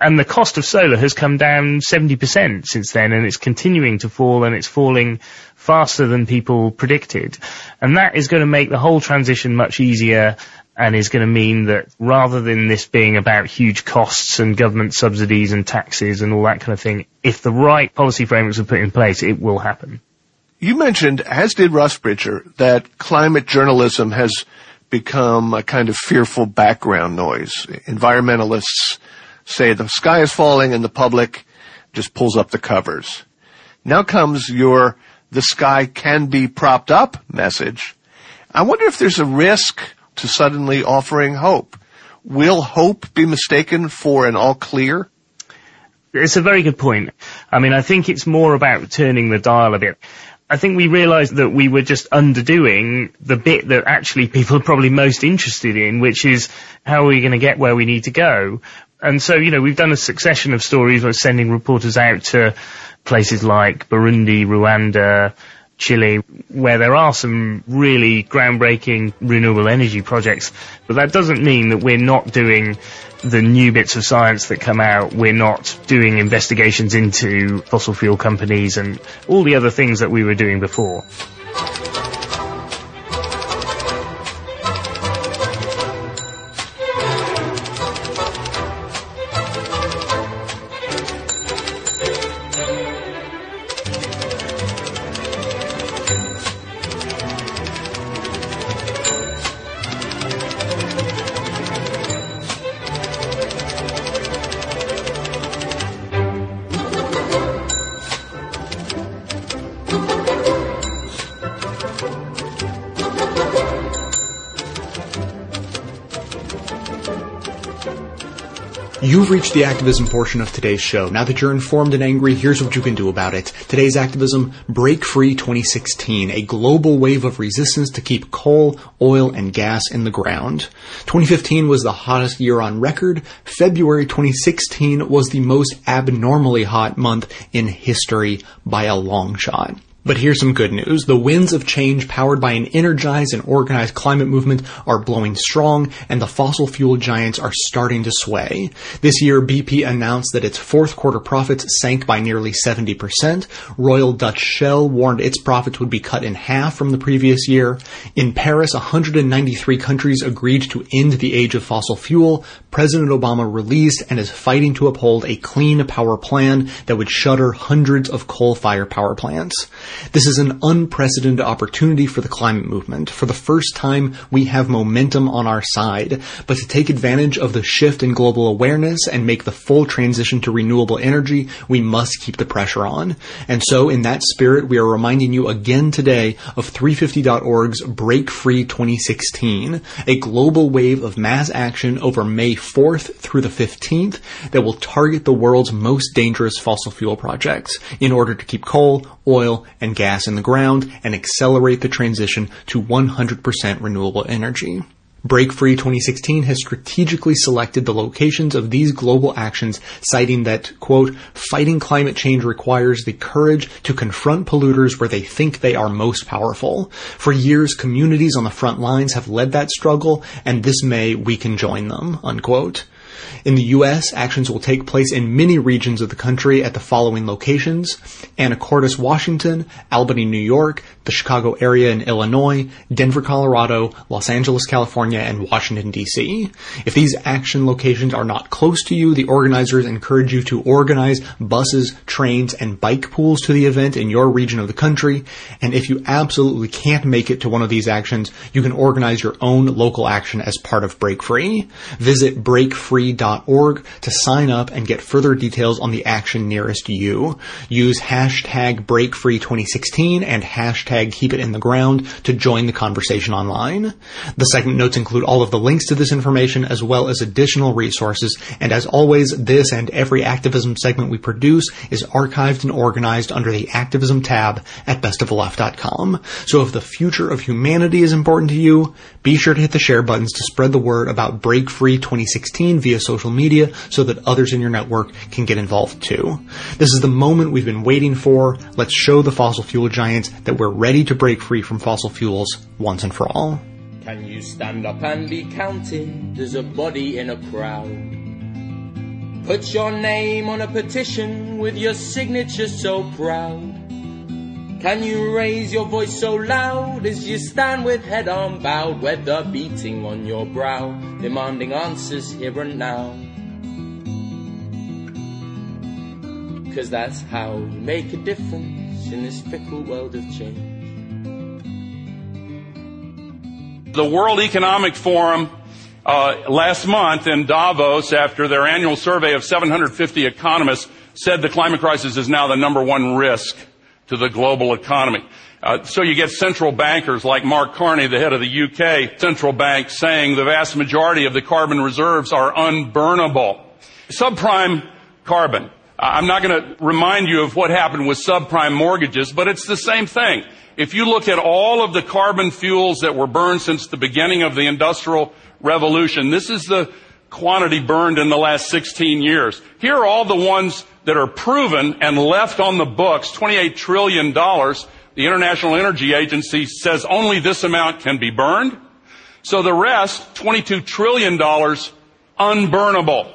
And the cost of solar has come down 70% since then, and it's continuing to fall, and it's falling faster than people predicted. And that is going to make the whole transition much easier, and is going to mean that rather than this being about huge costs and government subsidies and taxes and all that kind of thing, if the right policy frameworks are put in place, it will happen. You mentioned, as did Russ Bridger, that climate journalism has become a kind of fearful background noise. Environmentalists say the sky is falling and the public just pulls up the covers. Now comes your "the sky can be propped up" message. I wonder if there's a risk to suddenly offering hope. Will hope be mistaken for an all clear? It's a very good point. I mean, I think it's more about turning the dial a bit. I think we realized that we were just underdoing the bit that actually people are probably most interested in, which is how are we going to get where we need to go? And so, you know, we've done a succession of stories. We're sending reporters out to places like Burundi, Rwanda, Chile, where there are some really groundbreaking renewable energy projects. But that doesn't mean that we're not doing the new bits of science that come out. We're not doing investigations into fossil fuel companies and all the other things that we were doing before. You've reached the activism portion of today's show. Now that you're informed and angry, here's what you can do about it. Today's activism, Break Free 2016, a global wave of resistance to keep coal, oil, and gas in the ground. 2015 was the hottest year on record. February 2016 was the most abnormally hot month in history by a long shot. But here's some good news. The winds of change powered by an energized and organized climate movement are blowing strong, and the fossil fuel giants are starting to sway. This year, BP announced that its fourth quarter profits sank by nearly 70%. Royal Dutch Shell warned its profits would be cut in half from the previous year. In Paris, 193 countries agreed to end the age of fossil fuel. President Obama released and is fighting to uphold a clean power plan that would shutter hundreds of coal-fired power plants. This is an unprecedented opportunity for the climate movement. For the first time, we have momentum on our side. But to take advantage of the shift in global awareness and make the full transition to renewable energy, we must keep the pressure on. And so, in that spirit, we are reminding you again today of 350.org's Break Free 2016, a global wave of mass action over May 4th through the 15th that will target the world's most dangerous fossil fuel projects in order to keep coal, oil, and gas in the ground, and accelerate the transition to 100% renewable energy. Break Free 2016 has strategically selected the locations of these global actions, citing that, quote, "fighting climate change requires the courage to confront polluters where they think they are most powerful. For years, communities on the front lines have led that struggle, and this May we can join them," unquote. In the U.S., actions will take place in many regions of the country at the following locations: Anacortes, Washington; Albany, New York; the Chicago area in Illinois; Denver, Colorado; Los Angeles, California; and Washington, D.C. If these action locations are not close to you, the organizers encourage you to organize buses, trains, and bike pools to the event in your region of the country. And if you absolutely can't make it to one of these actions, you can organize your own local action as part of Break Free. Visit Break Free breakfree.org to sign up and get further details on the action nearest you. Use hashtag breakfree2016 and hashtag keepitInTheGround to join the conversation online. The segment notes include all of the links to this information as well as additional resources, and as always, this and every activism segment we produce is archived and organized under the activism tab at bestoftheleft.com. So if the future of humanity is important to you, be sure to hit the share buttons to spread the word about Break Free 2016 via social media so that others in your network can get involved too. This is the moment we've been waiting for. Let's show the fossil fuel giants that we're ready to break free from fossil fuels once and for all. Can you stand up and be counted as a body in a crowd? Put your name on a petition with your signature so proud. Can you raise your voice so loud as you stand with head unbowed, weather beating on your brow, demanding answers here and now? 'Cause that's how you make a difference in this fickle world of change. The World Economic Forum last month in Davos, after their annual survey of 750 economists, said the climate crisis is now the number one risk to the global economy. So you get central bankers like Mark Carney, the head of the UK central bank, saying the vast majority of the carbon reserves are unburnable. Subprime carbon. I'm not going to remind you of what happened with subprime mortgages, but it's the same thing. If you look at all of the carbon fuels that were burned since the beginning of the Industrial Revolution, this is the quantity burned in the last 16 years. Here are all the ones that are proven and left on the books, $28 trillion. The International Energy Agency says only this amount can be burned. So the rest, $22 trillion, unburnable.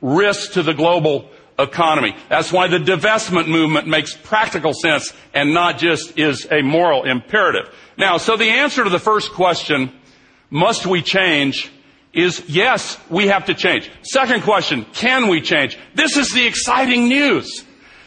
Risk to the global economy. That's why the divestment movement makes practical sense and not just is a moral imperative. Now, so the answer to the first question, must we change, is yes, we have to change. Second question, can we change? This is the exciting news.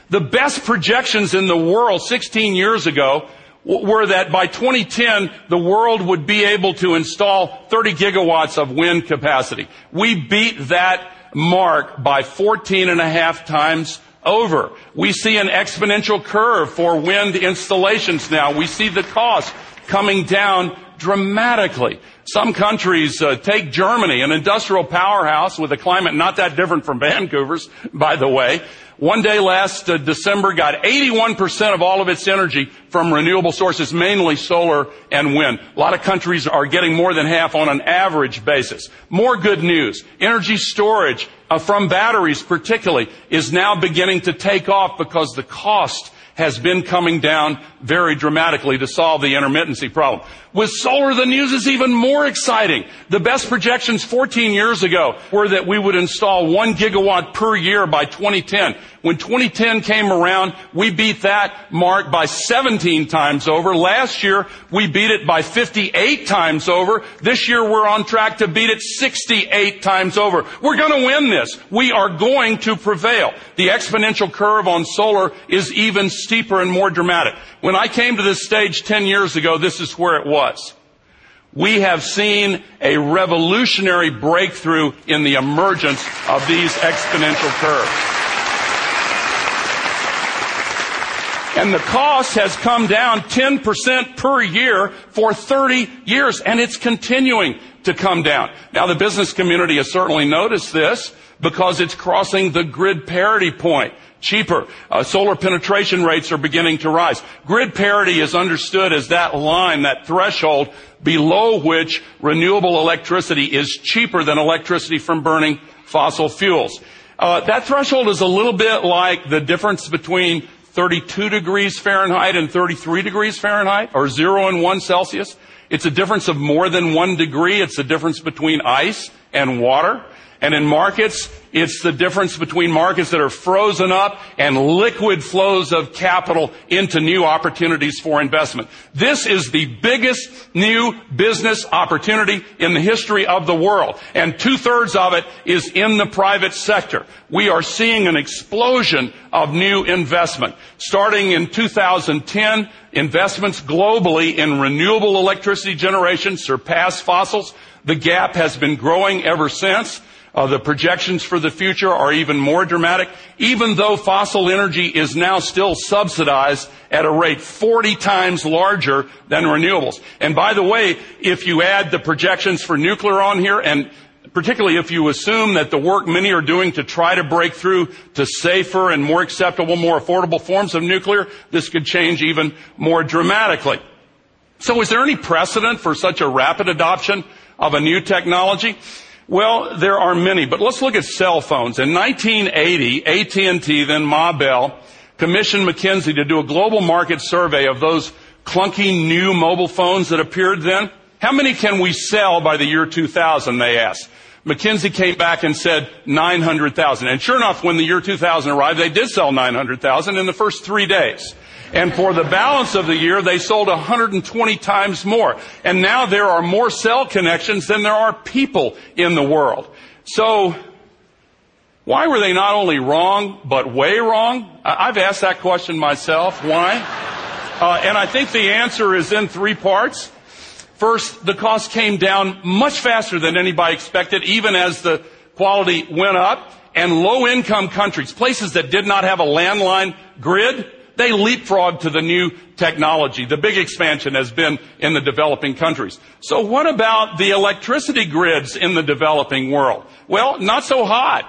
The best projections in the world 16 years ago were that by 2010, the world would be able to install 30 gigawatts of wind capacity. We beat that mark by 14.5 times over. We see an exponential curve for wind installations now. We see the cost coming down dramatically. Some countries, take Germany, an industrial powerhouse with a climate not that different from Vancouver's, by the way. One day last December got 81% of all of its energy from renewable sources, mainly solar and wind. A lot of countries are getting more than half on an average basis. More good news. Energy storage from batteries particularly is now beginning to take off because the cost has been coming down very dramatically to solve the intermittency problem. With solar, the news is even more exciting. The best projections 14 years ago were that we would install 1 gigawatt per year by 2010. When 2010 came around, we beat that mark by 17 times over. Last year, we beat it by 58 times over. This year, we're on track to beat it 68 times over. We're going to win this. We are going to prevail. The exponential curve on solar is even steeper and more dramatic. When I came to this stage 10 years ago, this is where it was. We have seen a revolutionary breakthrough in the emergence of these exponential curves. And the cost has come down 10% per year for 30 years, and it's continuing to come down. Now, the business community has certainly noticed this because it's crossing the grid parity point. Cheaper. Solar penetration rates are beginning to rise. Grid parity is understood as that line, that threshold, below which renewable electricity is cheaper than electricity from burning fossil fuels. That threshold is a little bit like the difference between 32 degrees Fahrenheit and 33 degrees Fahrenheit, or 0 and 1 Celsius. It's a difference of more than 1 degree. It's the difference between ice and water. And in markets, It's the difference between markets that are frozen up and liquid flows of capital into new opportunities for investment. This is the biggest new business opportunity in the history of the world, and 2/3 of it is in the private sector. We are seeing an explosion of new investment. Starting in 2010, investments globally in renewable electricity generation surpassed fossils. The gap has been growing ever since. The projections for the future are even more dramatic, even though fossil energy is now still subsidized at a rate 40 times larger than renewables. And by the way, if you add the projections for nuclear on here, and particularly if you assume that the work many are doing to try to break through to safer and more acceptable, more affordable forms of nuclear, this could change even more dramatically. So is there any precedent for such a rapid adoption of a new technology? Well, there are many, but let's look at cell phones. In 1980, AT&T, then Ma Bell, commissioned McKinsey to do a global market survey of those clunky new mobile phones that appeared then. How many can we sell by the year 2000, they asked. McKinsey came back and said 900,000. And sure enough, when the year 2000 arrived, they did sell 900,000 in the first 3 days. And for the balance of the year, they sold 120 times more. And now there are more cell connections than there are people in the world. So why were they not only wrong, but way wrong? I've asked that question myself. Why? And I think the answer is in three parts. First, the cost came down much faster than anybody expected, even as the quality went up. And low-income countries, places that did not have a landline grid, they leapfrogged to the new technology. The big expansion has been in the developing countries. So what about the electricity grids in the developing world? Well, not so hot.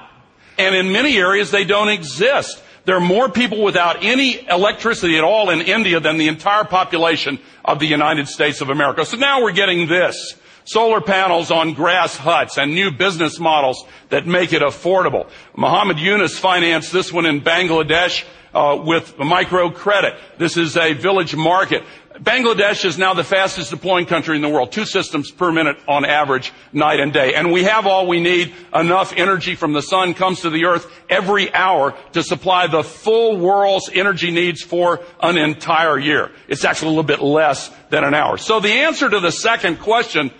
And in many areas, they don't exist. There are more people without any electricity at all in India than the entire population of the United States of America. So now we're getting this. Solar panels on grass huts and new business models that make it affordable. Muhammad Yunus financed this one in Bangladesh with microcredit. This is a village market. Bangladesh is now the fastest deploying country in the world, 2 systems per minute on average, night and day. And we have all we need. Enough energy from the sun comes to the earth every hour to supply the full world's energy needs for an entire year. It's actually a little bit less than an hour. So the answer to the second question,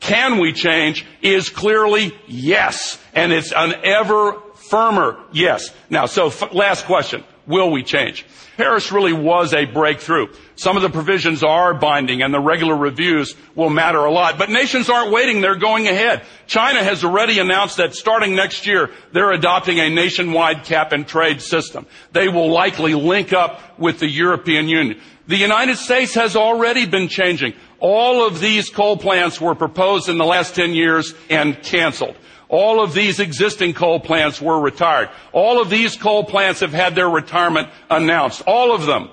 can we change, is clearly yes. And it's an ever firmer yes. Now, so last question. Will we change? Paris really was a breakthrough. Some of the provisions are binding, and the regular reviews will matter a lot. But nations aren't waiting. They're going ahead. China has already announced that starting next year, they're adopting a nationwide cap-and-trade system. They will likely link up with the European Union. The United States has already been changing. All of these coal plants were proposed in the last 10 years and canceled. All of these existing coal plants were retired. All of these coal plants have had their retirement announced. All of them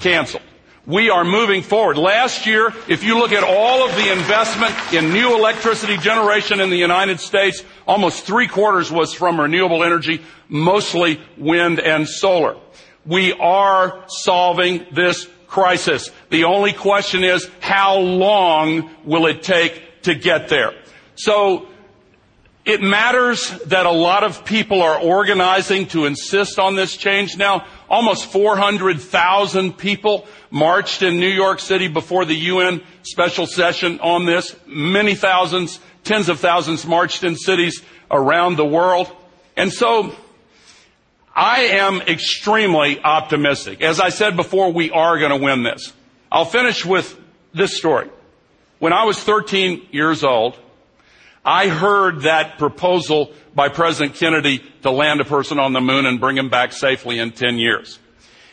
canceled. We are moving forward. Last year, if you look at all of the investment in new electricity generation in the United States, almost 3/4 was from renewable energy, mostly wind and solar. We are solving this crisis. The only question is, how long will it take to get there? So, it matters that a lot of people are organizing to insist on this change now. Almost 400,000 people marched in New York City before the UN special session on this. Many thousands, tens of thousands marched in cities around the world. And so I am extremely optimistic. As I said before, we are going to win this. I'll finish with this story. When I was 13 years old, I heard that proposal by President Kennedy to land a person on the moon and bring him back safely in 10 years.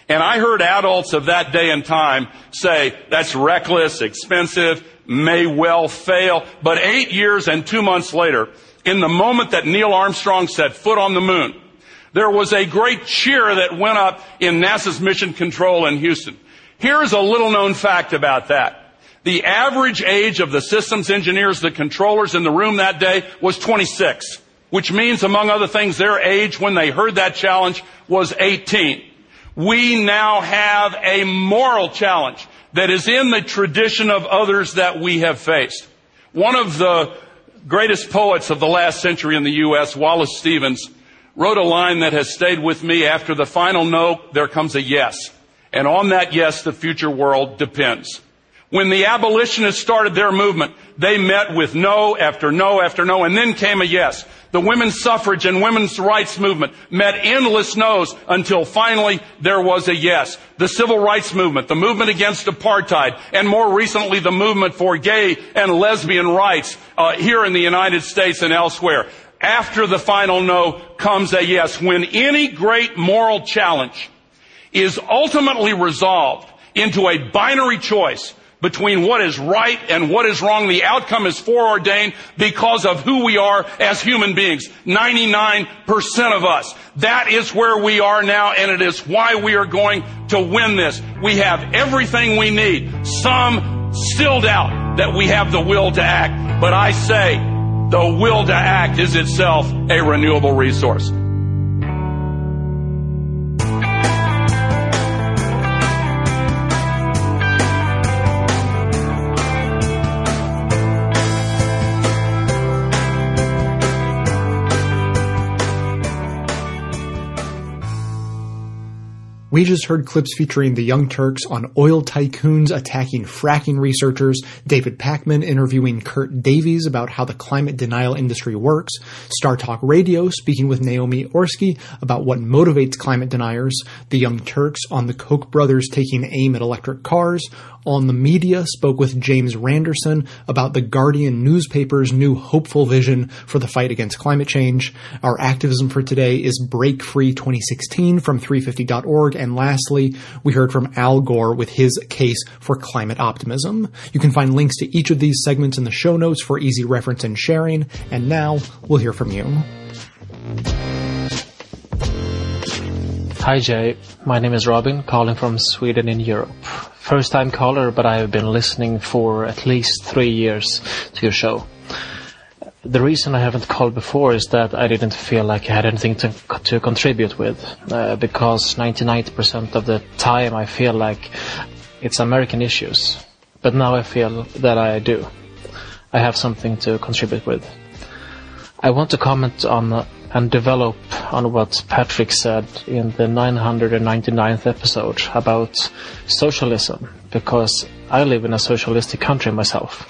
And I heard adults of that day and time say, that's reckless, expensive, may well fail. But 8 years and 2 months later, in the moment that Neil Armstrong set foot on the moon, there was a great cheer that went up in NASA's Mission Control in Houston. Here's a little known fact about that. The average age of the systems engineers, the controllers in the room that day was 26, which means, among other things, their age when they heard that challenge was 18. We now have a moral challenge that is in the tradition of others that we have faced. One of the greatest poets of the last century in the U.S., Wallace Stevens, wrote a line that has stayed with me: after the final no, there comes a yes. And on that yes, the future world depends. When the abolitionists started their movement, they met with no after no after no, and then came a yes. The women's suffrage and women's rights movement met endless no's until finally there was a yes. The civil rights movement, the movement against apartheid, and more recently the movement for gay and lesbian rights here in the United States and elsewhere. After the final no comes a yes. When any great moral challenge is ultimately resolved into a binary choice between what is right and what is wrong, the outcome is foreordained because of who we are as human beings, 99% of us. That is where we are now, and it is why we are going to win this. We have everything we need. Some still doubt that we have the will to act, but I say the will to act is itself a renewable resource. We just heard clips featuring the Young Turks on oil tycoons attacking fracking researchers, David Pakman interviewing Kurt Davies about how the climate denial industry works, StarTalk Radio speaking with Naomi Orski about what motivates climate deniers, the Young Turks on the Koch brothers taking aim at electric cars, On the Media spoke with James Randerson about the Guardian newspaper's new hopeful vision for the fight against climate change. Our activism for today is Break Free 2016 from 350.org. And lastly, we heard from Al Gore with his case for climate optimism. You can find links to each of these segments in the show notes for easy reference and sharing. And now we'll hear from you. Hi, Jay. My name is Robin, calling from Sweden in Europe. First-time caller, but I have been listening for at least 3 years to your show. The reason I haven't called before is that I didn't feel like I had anything to contribute with, because 99% of the time I feel like it's American issues. But now I feel that I do. I have something to contribute with. I want to comment on and develop on what Patrick said in the 999th episode about socialism, because I live in a socialistic country myself.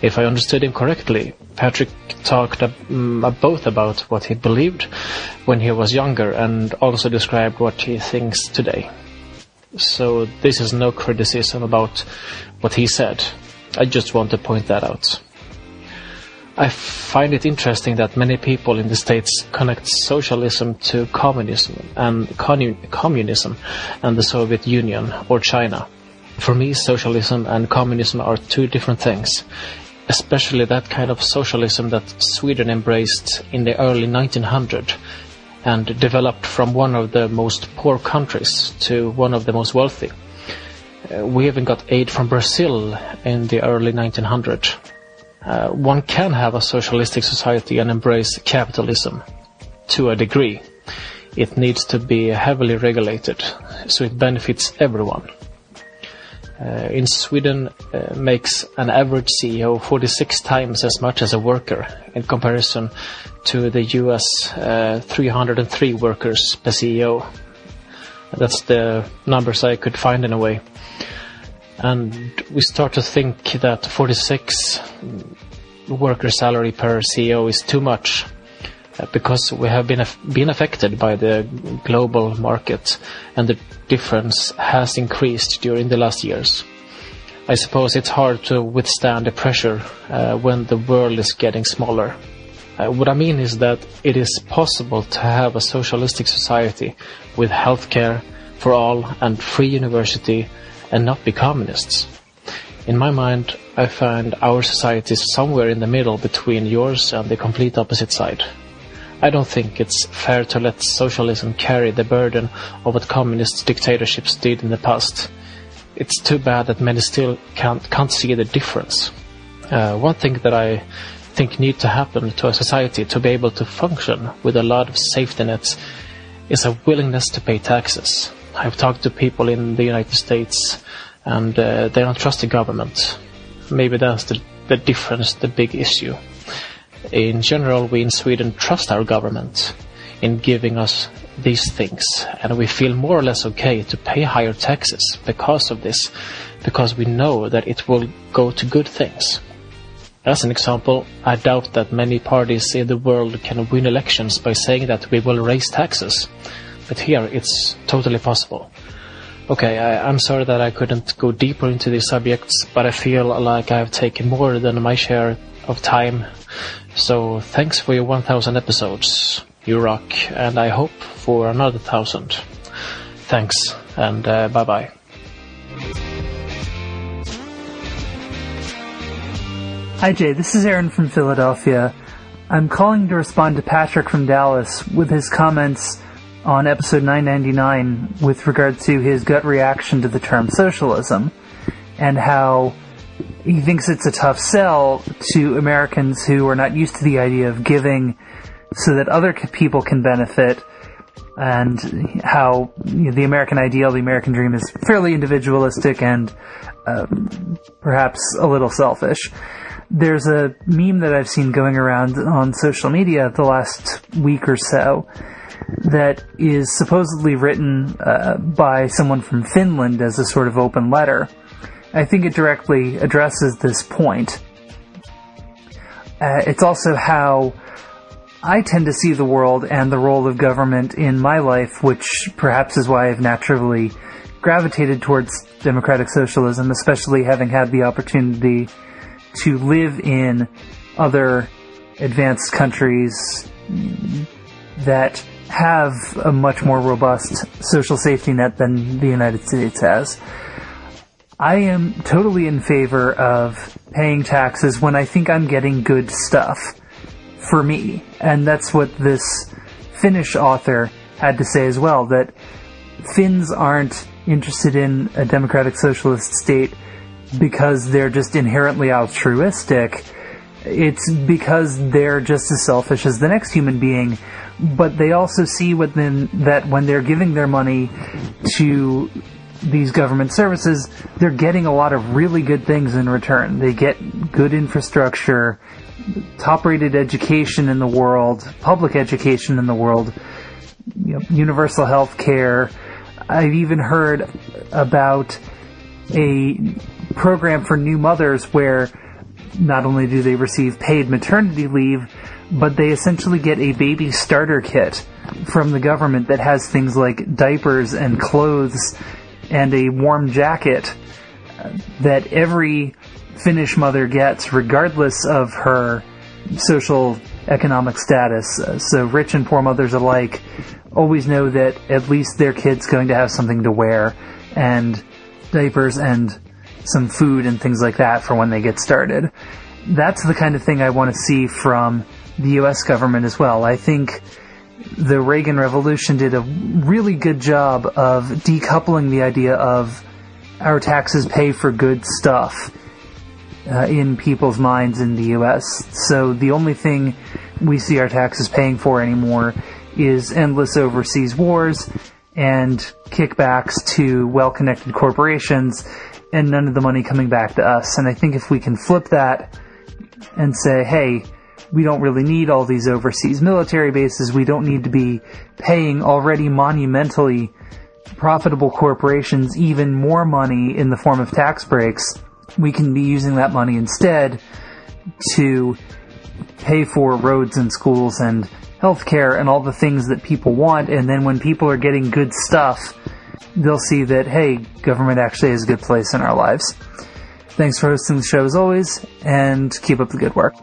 If I understood him correctly, Patrick talked both about what he believed when he was younger and also described what he thinks today. So this is no criticism about what he said. I just want to point that out. I find it interesting that many people in the States connect socialism to communism and the Soviet Union or China. For me, socialism and communism are two different things, especially that kind of socialism that Sweden embraced in the early 1900s and developed from one of the most poor countries to one of the most wealthy. We even got aid from Brazil in the early 1900s. One can have a socialistic society and embrace capitalism to a degree. It needs to be heavily regulated so it benefits everyone. In Sweden, makes an average CEO 46 times as much as a worker in comparison to the US 303 workers per CEO. That's the numbers I could find in a way. And we start to think that 46 worker salary per CEO is too much, because we have been affected by the global market and the difference has increased during the last years. I suppose it's hard to withstand the pressure when the world is getting smaller. What I mean is that it is possible to have a socialistic society with healthcare for all and free university and not be communists. In my mind, I find our society somewhere in the middle between yours and the complete opposite side. I don't think it's fair to let socialism carry the burden of what communist dictatorships did in the past. It's too bad that many still can't see the difference. One thing that I think needs to happen to a society to be able to function with a lot of safety nets is a willingness to pay taxes. I've talked to people in the United States and they don't trust the government. Maybe that's the difference, the big issue. in general, we in Sweden trust our government in giving us these things, and we feel more or less okay to pay higher taxes because of this, because we know that it will go to good things. As an example, I doubt that many parties in the world can win elections by saying that we will raise taxes, but here it's totally possible. Okay, I'm sorry that I couldn't go deeper into these subjects, but I feel like I've taken more than my share of time. So thanks for your 1,000 episodes. You rock, and I hope for another 1,000. Thanks, and bye-bye. Hi, Jay. This is Aaron from Philadelphia. I'm calling to respond to Patrick from Dallas with his comments on episode 999 with regard to his gut reaction to the term socialism and how he thinks it's a tough sell to Americans who are not used to the idea of giving so that other people can benefit, and how, you know, the American ideal, the American dream is fairly individualistic and perhaps a little selfish. There's a meme that I've seen going around on social media the last week or so that is supposedly written by someone from Finland as a sort of open letter. I think it directly addresses this point. It's also how I tend to see the world and the role of government in my life, which perhaps is why I've naturally gravitated towards democratic socialism, especially having had the opportunity to live in other advanced countries that have a much more robust social safety net than the United States has. I am totally in favor of paying taxes when I think I'm getting good stuff for me. And that's what this Finnish author had to say as well, that Finns aren't interested in a democratic socialist state because they're just inherently altruistic. It's because they're just as selfish as the next human being, but they also see within that when they're giving their money to these government services, they're getting a lot of really good things in return. They get good infrastructure, top-rated education in the world, public education in the world, universal health care. I've even heard about a program for new mothers where not only do they receive paid maternity leave, but they essentially get a baby starter kit from the government that has things like diapers and clothes and a warm jacket that every Finnish mother gets regardless of her social economic status. So rich and poor mothers alike always know that at least their kid's going to have something to wear and diapers and some food and things like that for when they get started. That's the kind of thing I want to see from the U.S. government as well. I think the Reagan Revolution did a really good job of decoupling the idea of our taxes pay for good stuff in people's minds in the U.S. So the only thing we see our taxes paying for anymore is endless overseas wars and kickbacks to well-connected corporations, and none of the money coming back to us. And I think if we can flip that and say, hey, we don't really need all these overseas military bases, we don't need to be paying already monumentally profitable corporations even more money in the form of tax breaks, we can be using that money instead to pay for roads and schools and healthcare and all the things that people want. And then when people are getting good stuff, they'll see that, hey, government actually is a good place in our lives. Thanks for hosting the show as always, and keep up the good work.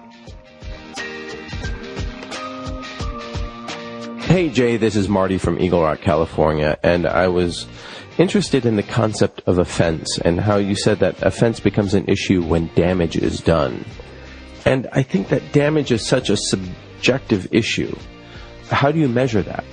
Hey, Jay, this is Marty from Eagle Rock, California, and I was interested in the concept of offense and how you said that offense becomes an issue when damage is done. And I think that damage is such a subjective issue. How do you measure that?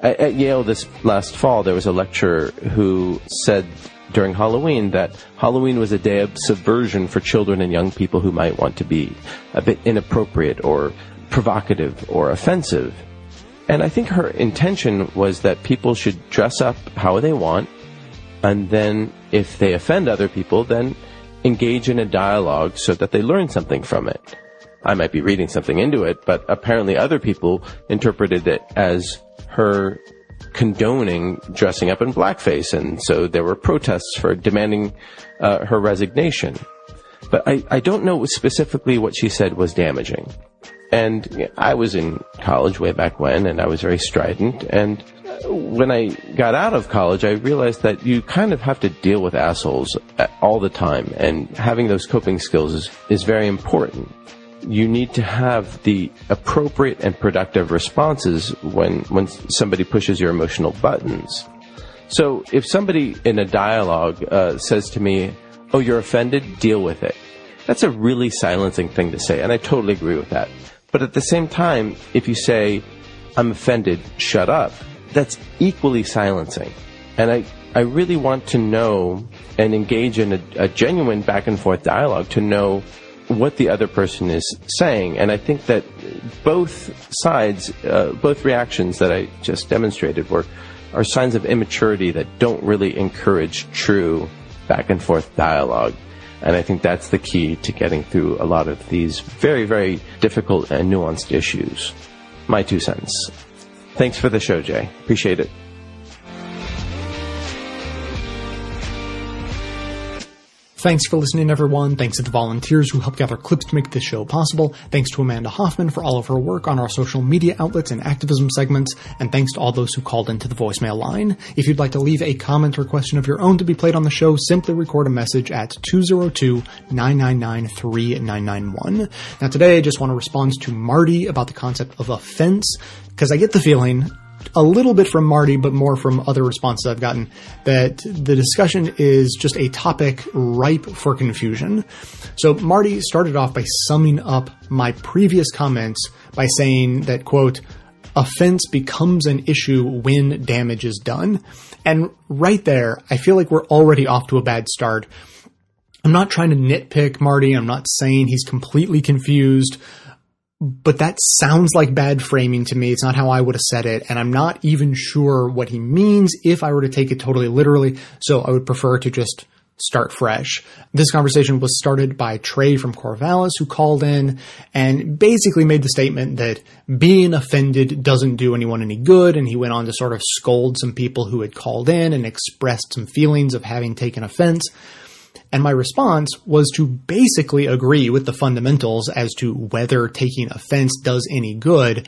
At Yale this last fall, there was a lecturer who said during Halloween that Halloween was a day of subversion for children and young people who might want to be a bit inappropriate or provocative or offensive. And I think her intention was that people should dress up how they want, and then if they offend other people, then engage in a dialogue so that they learn something from it. I might be reading something into it, but apparently other people interpreted it as her condoning dressing up in blackface, and so there were protests for demanding her resignation. But I don't know specifically what she said was damaging. And you know, I was in college way back when, and I was very strident. And when I got out of college, I realized that you kind of have to deal with assholes all the time, and having those coping skills is very important. You need to have the appropriate and productive responses when somebody pushes your emotional buttons. So if somebody in a dialogue says to me, "Oh, you're offended, deal with it," that's a really silencing thing to say, and I totally agree with that. But at the same time, if you say, "I'm offended, shut up," that's equally silencing. And I really want to know and engage in a genuine back and forth dialogue to know what the other person is saying. And I think that both sides, both reactions that I just demonstrated are signs of immaturity that don't really encourage true back and forth dialogue. And I think that's the key to getting through a lot of these very, very difficult and nuanced issues. My 2 cents. Thanks for the show, Jay. Appreciate it. Thanks for listening, everyone. Thanks to the volunteers who helped gather clips to make this show possible. Thanks to Amanda Hoffman for all of her work on our social media outlets and activism segments. And thanks to all those who called into the voicemail line. If you'd like to leave a comment or question of your own to be played on the show, simply record a message at 202-999-3991. Now today, I just want to respond to Marty about the concept of offense, because I get the feeling, a little bit from Marty, but more from other responses I've gotten, that the discussion is just a topic ripe for confusion. So Marty started off by summing up my previous comments by saying that, quote, offense becomes an issue when damage is done. And right there, I feel like we're already off to a bad start. I'm not trying to nitpick Marty. I'm not saying he's completely confused. But that sounds like bad framing to me. It's not how I would have said it. And I'm not even sure what he means if I were to take it totally literally. So I would prefer to just start fresh. This conversation was started by Trey from Corvallis, who called in and basically made the statement that being offended doesn't do anyone any good. And he went on to sort of scold some people who had called in and expressed some feelings of having taken offense. And my response was to basically agree with the fundamentals as to whether taking offense does any good,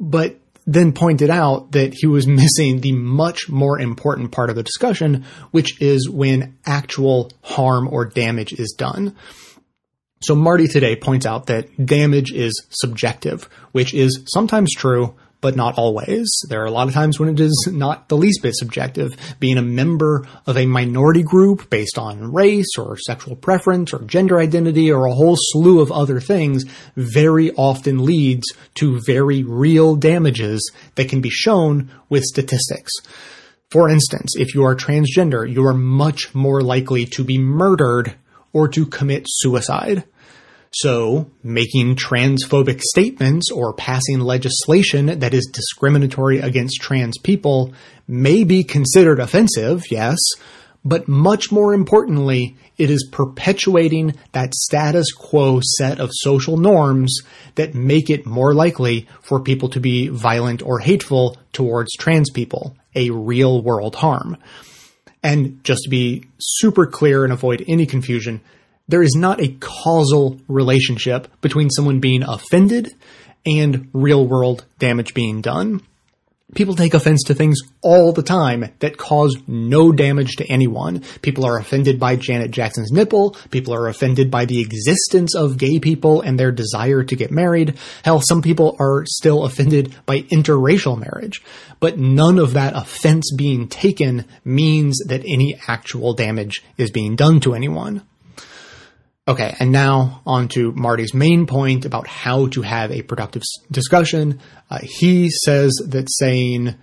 but then pointed out that he was missing the much more important part of the discussion, which is when actual harm or damage is done. So Marty today points out that damage is subjective, which is sometimes true, but not always. There are a lot of times when it is not the least bit subjective. Being a member of a minority group based on race or sexual preference or gender identity or a whole slew of other things very often leads to very real damages that can be shown with statistics. For instance, if you are transgender, you are much more likely to be murdered or to commit suicide. So making transphobic statements or passing legislation that is discriminatory against trans people may be considered offensive, yes, but much more importantly, it is perpetuating that status quo set of social norms that make it more likely for people to be violent or hateful towards trans people, a real world harm. And just to be super clear and avoid any confusion, there is not a causal relationship between someone being offended and real-world damage being done. People take offense to things all the time that cause no damage to anyone. People are offended by Janet Jackson's nipple. People are offended by the existence of gay people and their desire to get married. Hell, some people are still offended by interracial marriage. But none of that offense being taken means that any actual damage is being done to anyone. Okay, and now on to Marty's main point about how to have a productive discussion. He says that saying,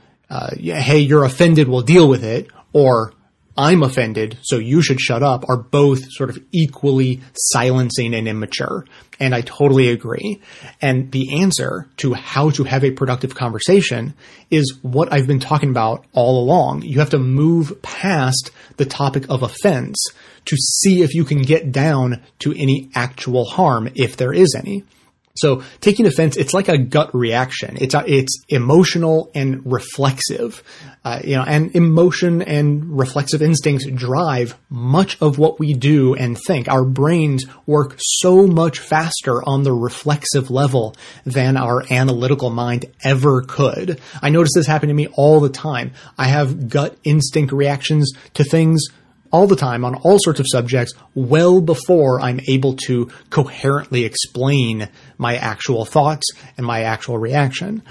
hey, you're offended, we'll deal with it, or I'm offended, so you should shut up, are both sort of equally silencing and immature. And I totally agree. And the answer to how to have a productive conversation is what I've been talking about all along. You have to move past the topic of offense to see if you can get down to any actual harm, if there is any. So taking offense, it's like a gut reaction. It's emotional and reflexive, and emotion and reflexive instincts drive much of what we do and think. Our brains work so much faster on the reflexive level than our analytical mind ever could. I notice this happen to me all the time. I have gut instinct reactions to things all the time on all sorts of subjects well before I'm able to coherently explain my actual thoughts and my actual reaction.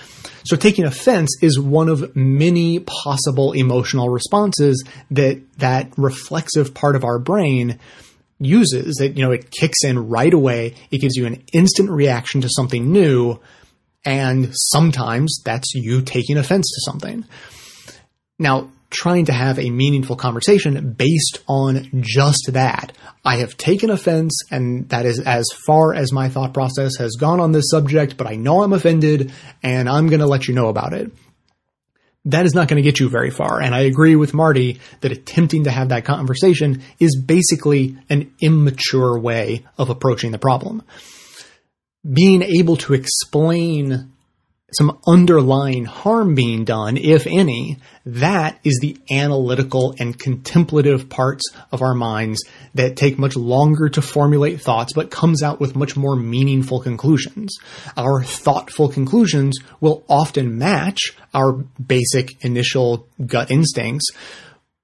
So taking offense is one of many possible emotional responses that reflexive part of our brain uses. That, it kicks in right away. It gives you an instant reaction to something new. And sometimes that's you taking offense to something. Now, trying to have a meaningful conversation based on just that. I have taken offense, and that is as far as my thought process has gone on this subject, but I know I'm offended, and I'm going to let you know about it. That is not going to get you very far, and I agree with Marty that attempting to have that conversation is basically an immature way of approaching the problem. Being able to explain some underlying harm being done, if any, that is the analytical and contemplative parts of our minds that take much longer to formulate thoughts, but comes out with much more meaningful conclusions. Our thoughtful conclusions will often match our basic initial gut instincts,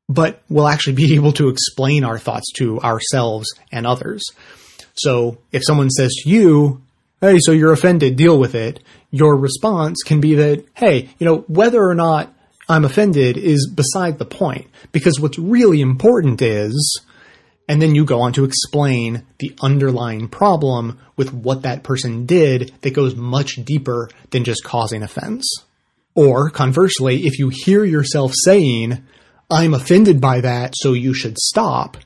but we'll actually be able to explain our thoughts to ourselves and others. So if someone says to you, "Hey, so you're offended, deal with it," your response can be that, hey, whether or not I'm offended is beside the point, because what's really important is, and then you go on to explain the underlying problem with what that person did that goes much deeper than just causing offense. Or conversely, if you hear yourself saying, "I'm offended by that, so you should stop,"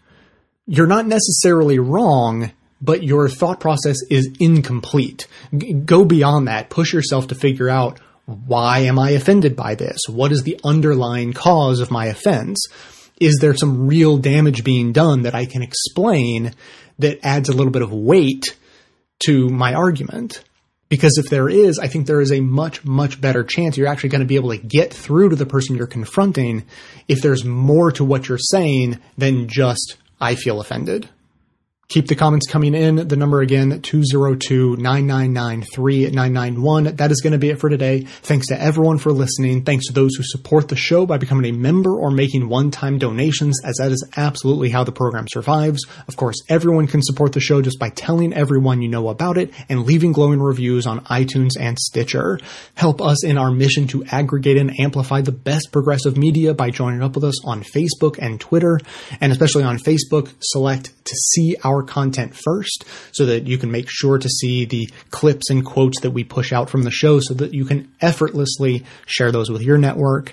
you're not necessarily wrong, but your thought process is incomplete. Go beyond that. Push yourself to figure out, why am I offended by this? What is the underlying cause of my offense? Is there some real damage being done that I can explain that adds a little bit of weight to my argument? Because if there is, I think there is a much, much better chance you're actually going to be able to get through to the person you're confronting if there's more to what you're saying than just, "I feel offended." Keep the comments coming in. The number again, 202-999-3991. That is going to be it for today. Thanks to everyone for listening. Thanks to those who support the show by becoming a member or making one-time donations, as that is absolutely how the program survives. Of course, everyone can support the show just by telling everyone you know about it and leaving glowing reviews on iTunes and Stitcher. Help us in our mission to aggregate and amplify the best progressive media by joining up with us on Facebook and Twitter, and especially on Facebook, select to see our content first so that you can make sure to see the clips and quotes that we push out from the show so that you can effortlessly share those with your network.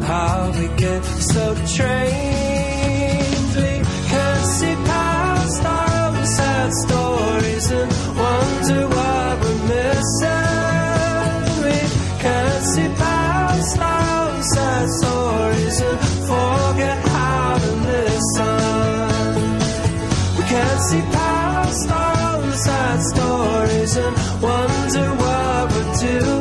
how we get so trained, we can't see past our own sad stories and wonder why we're missing. We can't see past our own sad stories and forget how to listen. We can't see past our own sad stories and wonder why we're doing.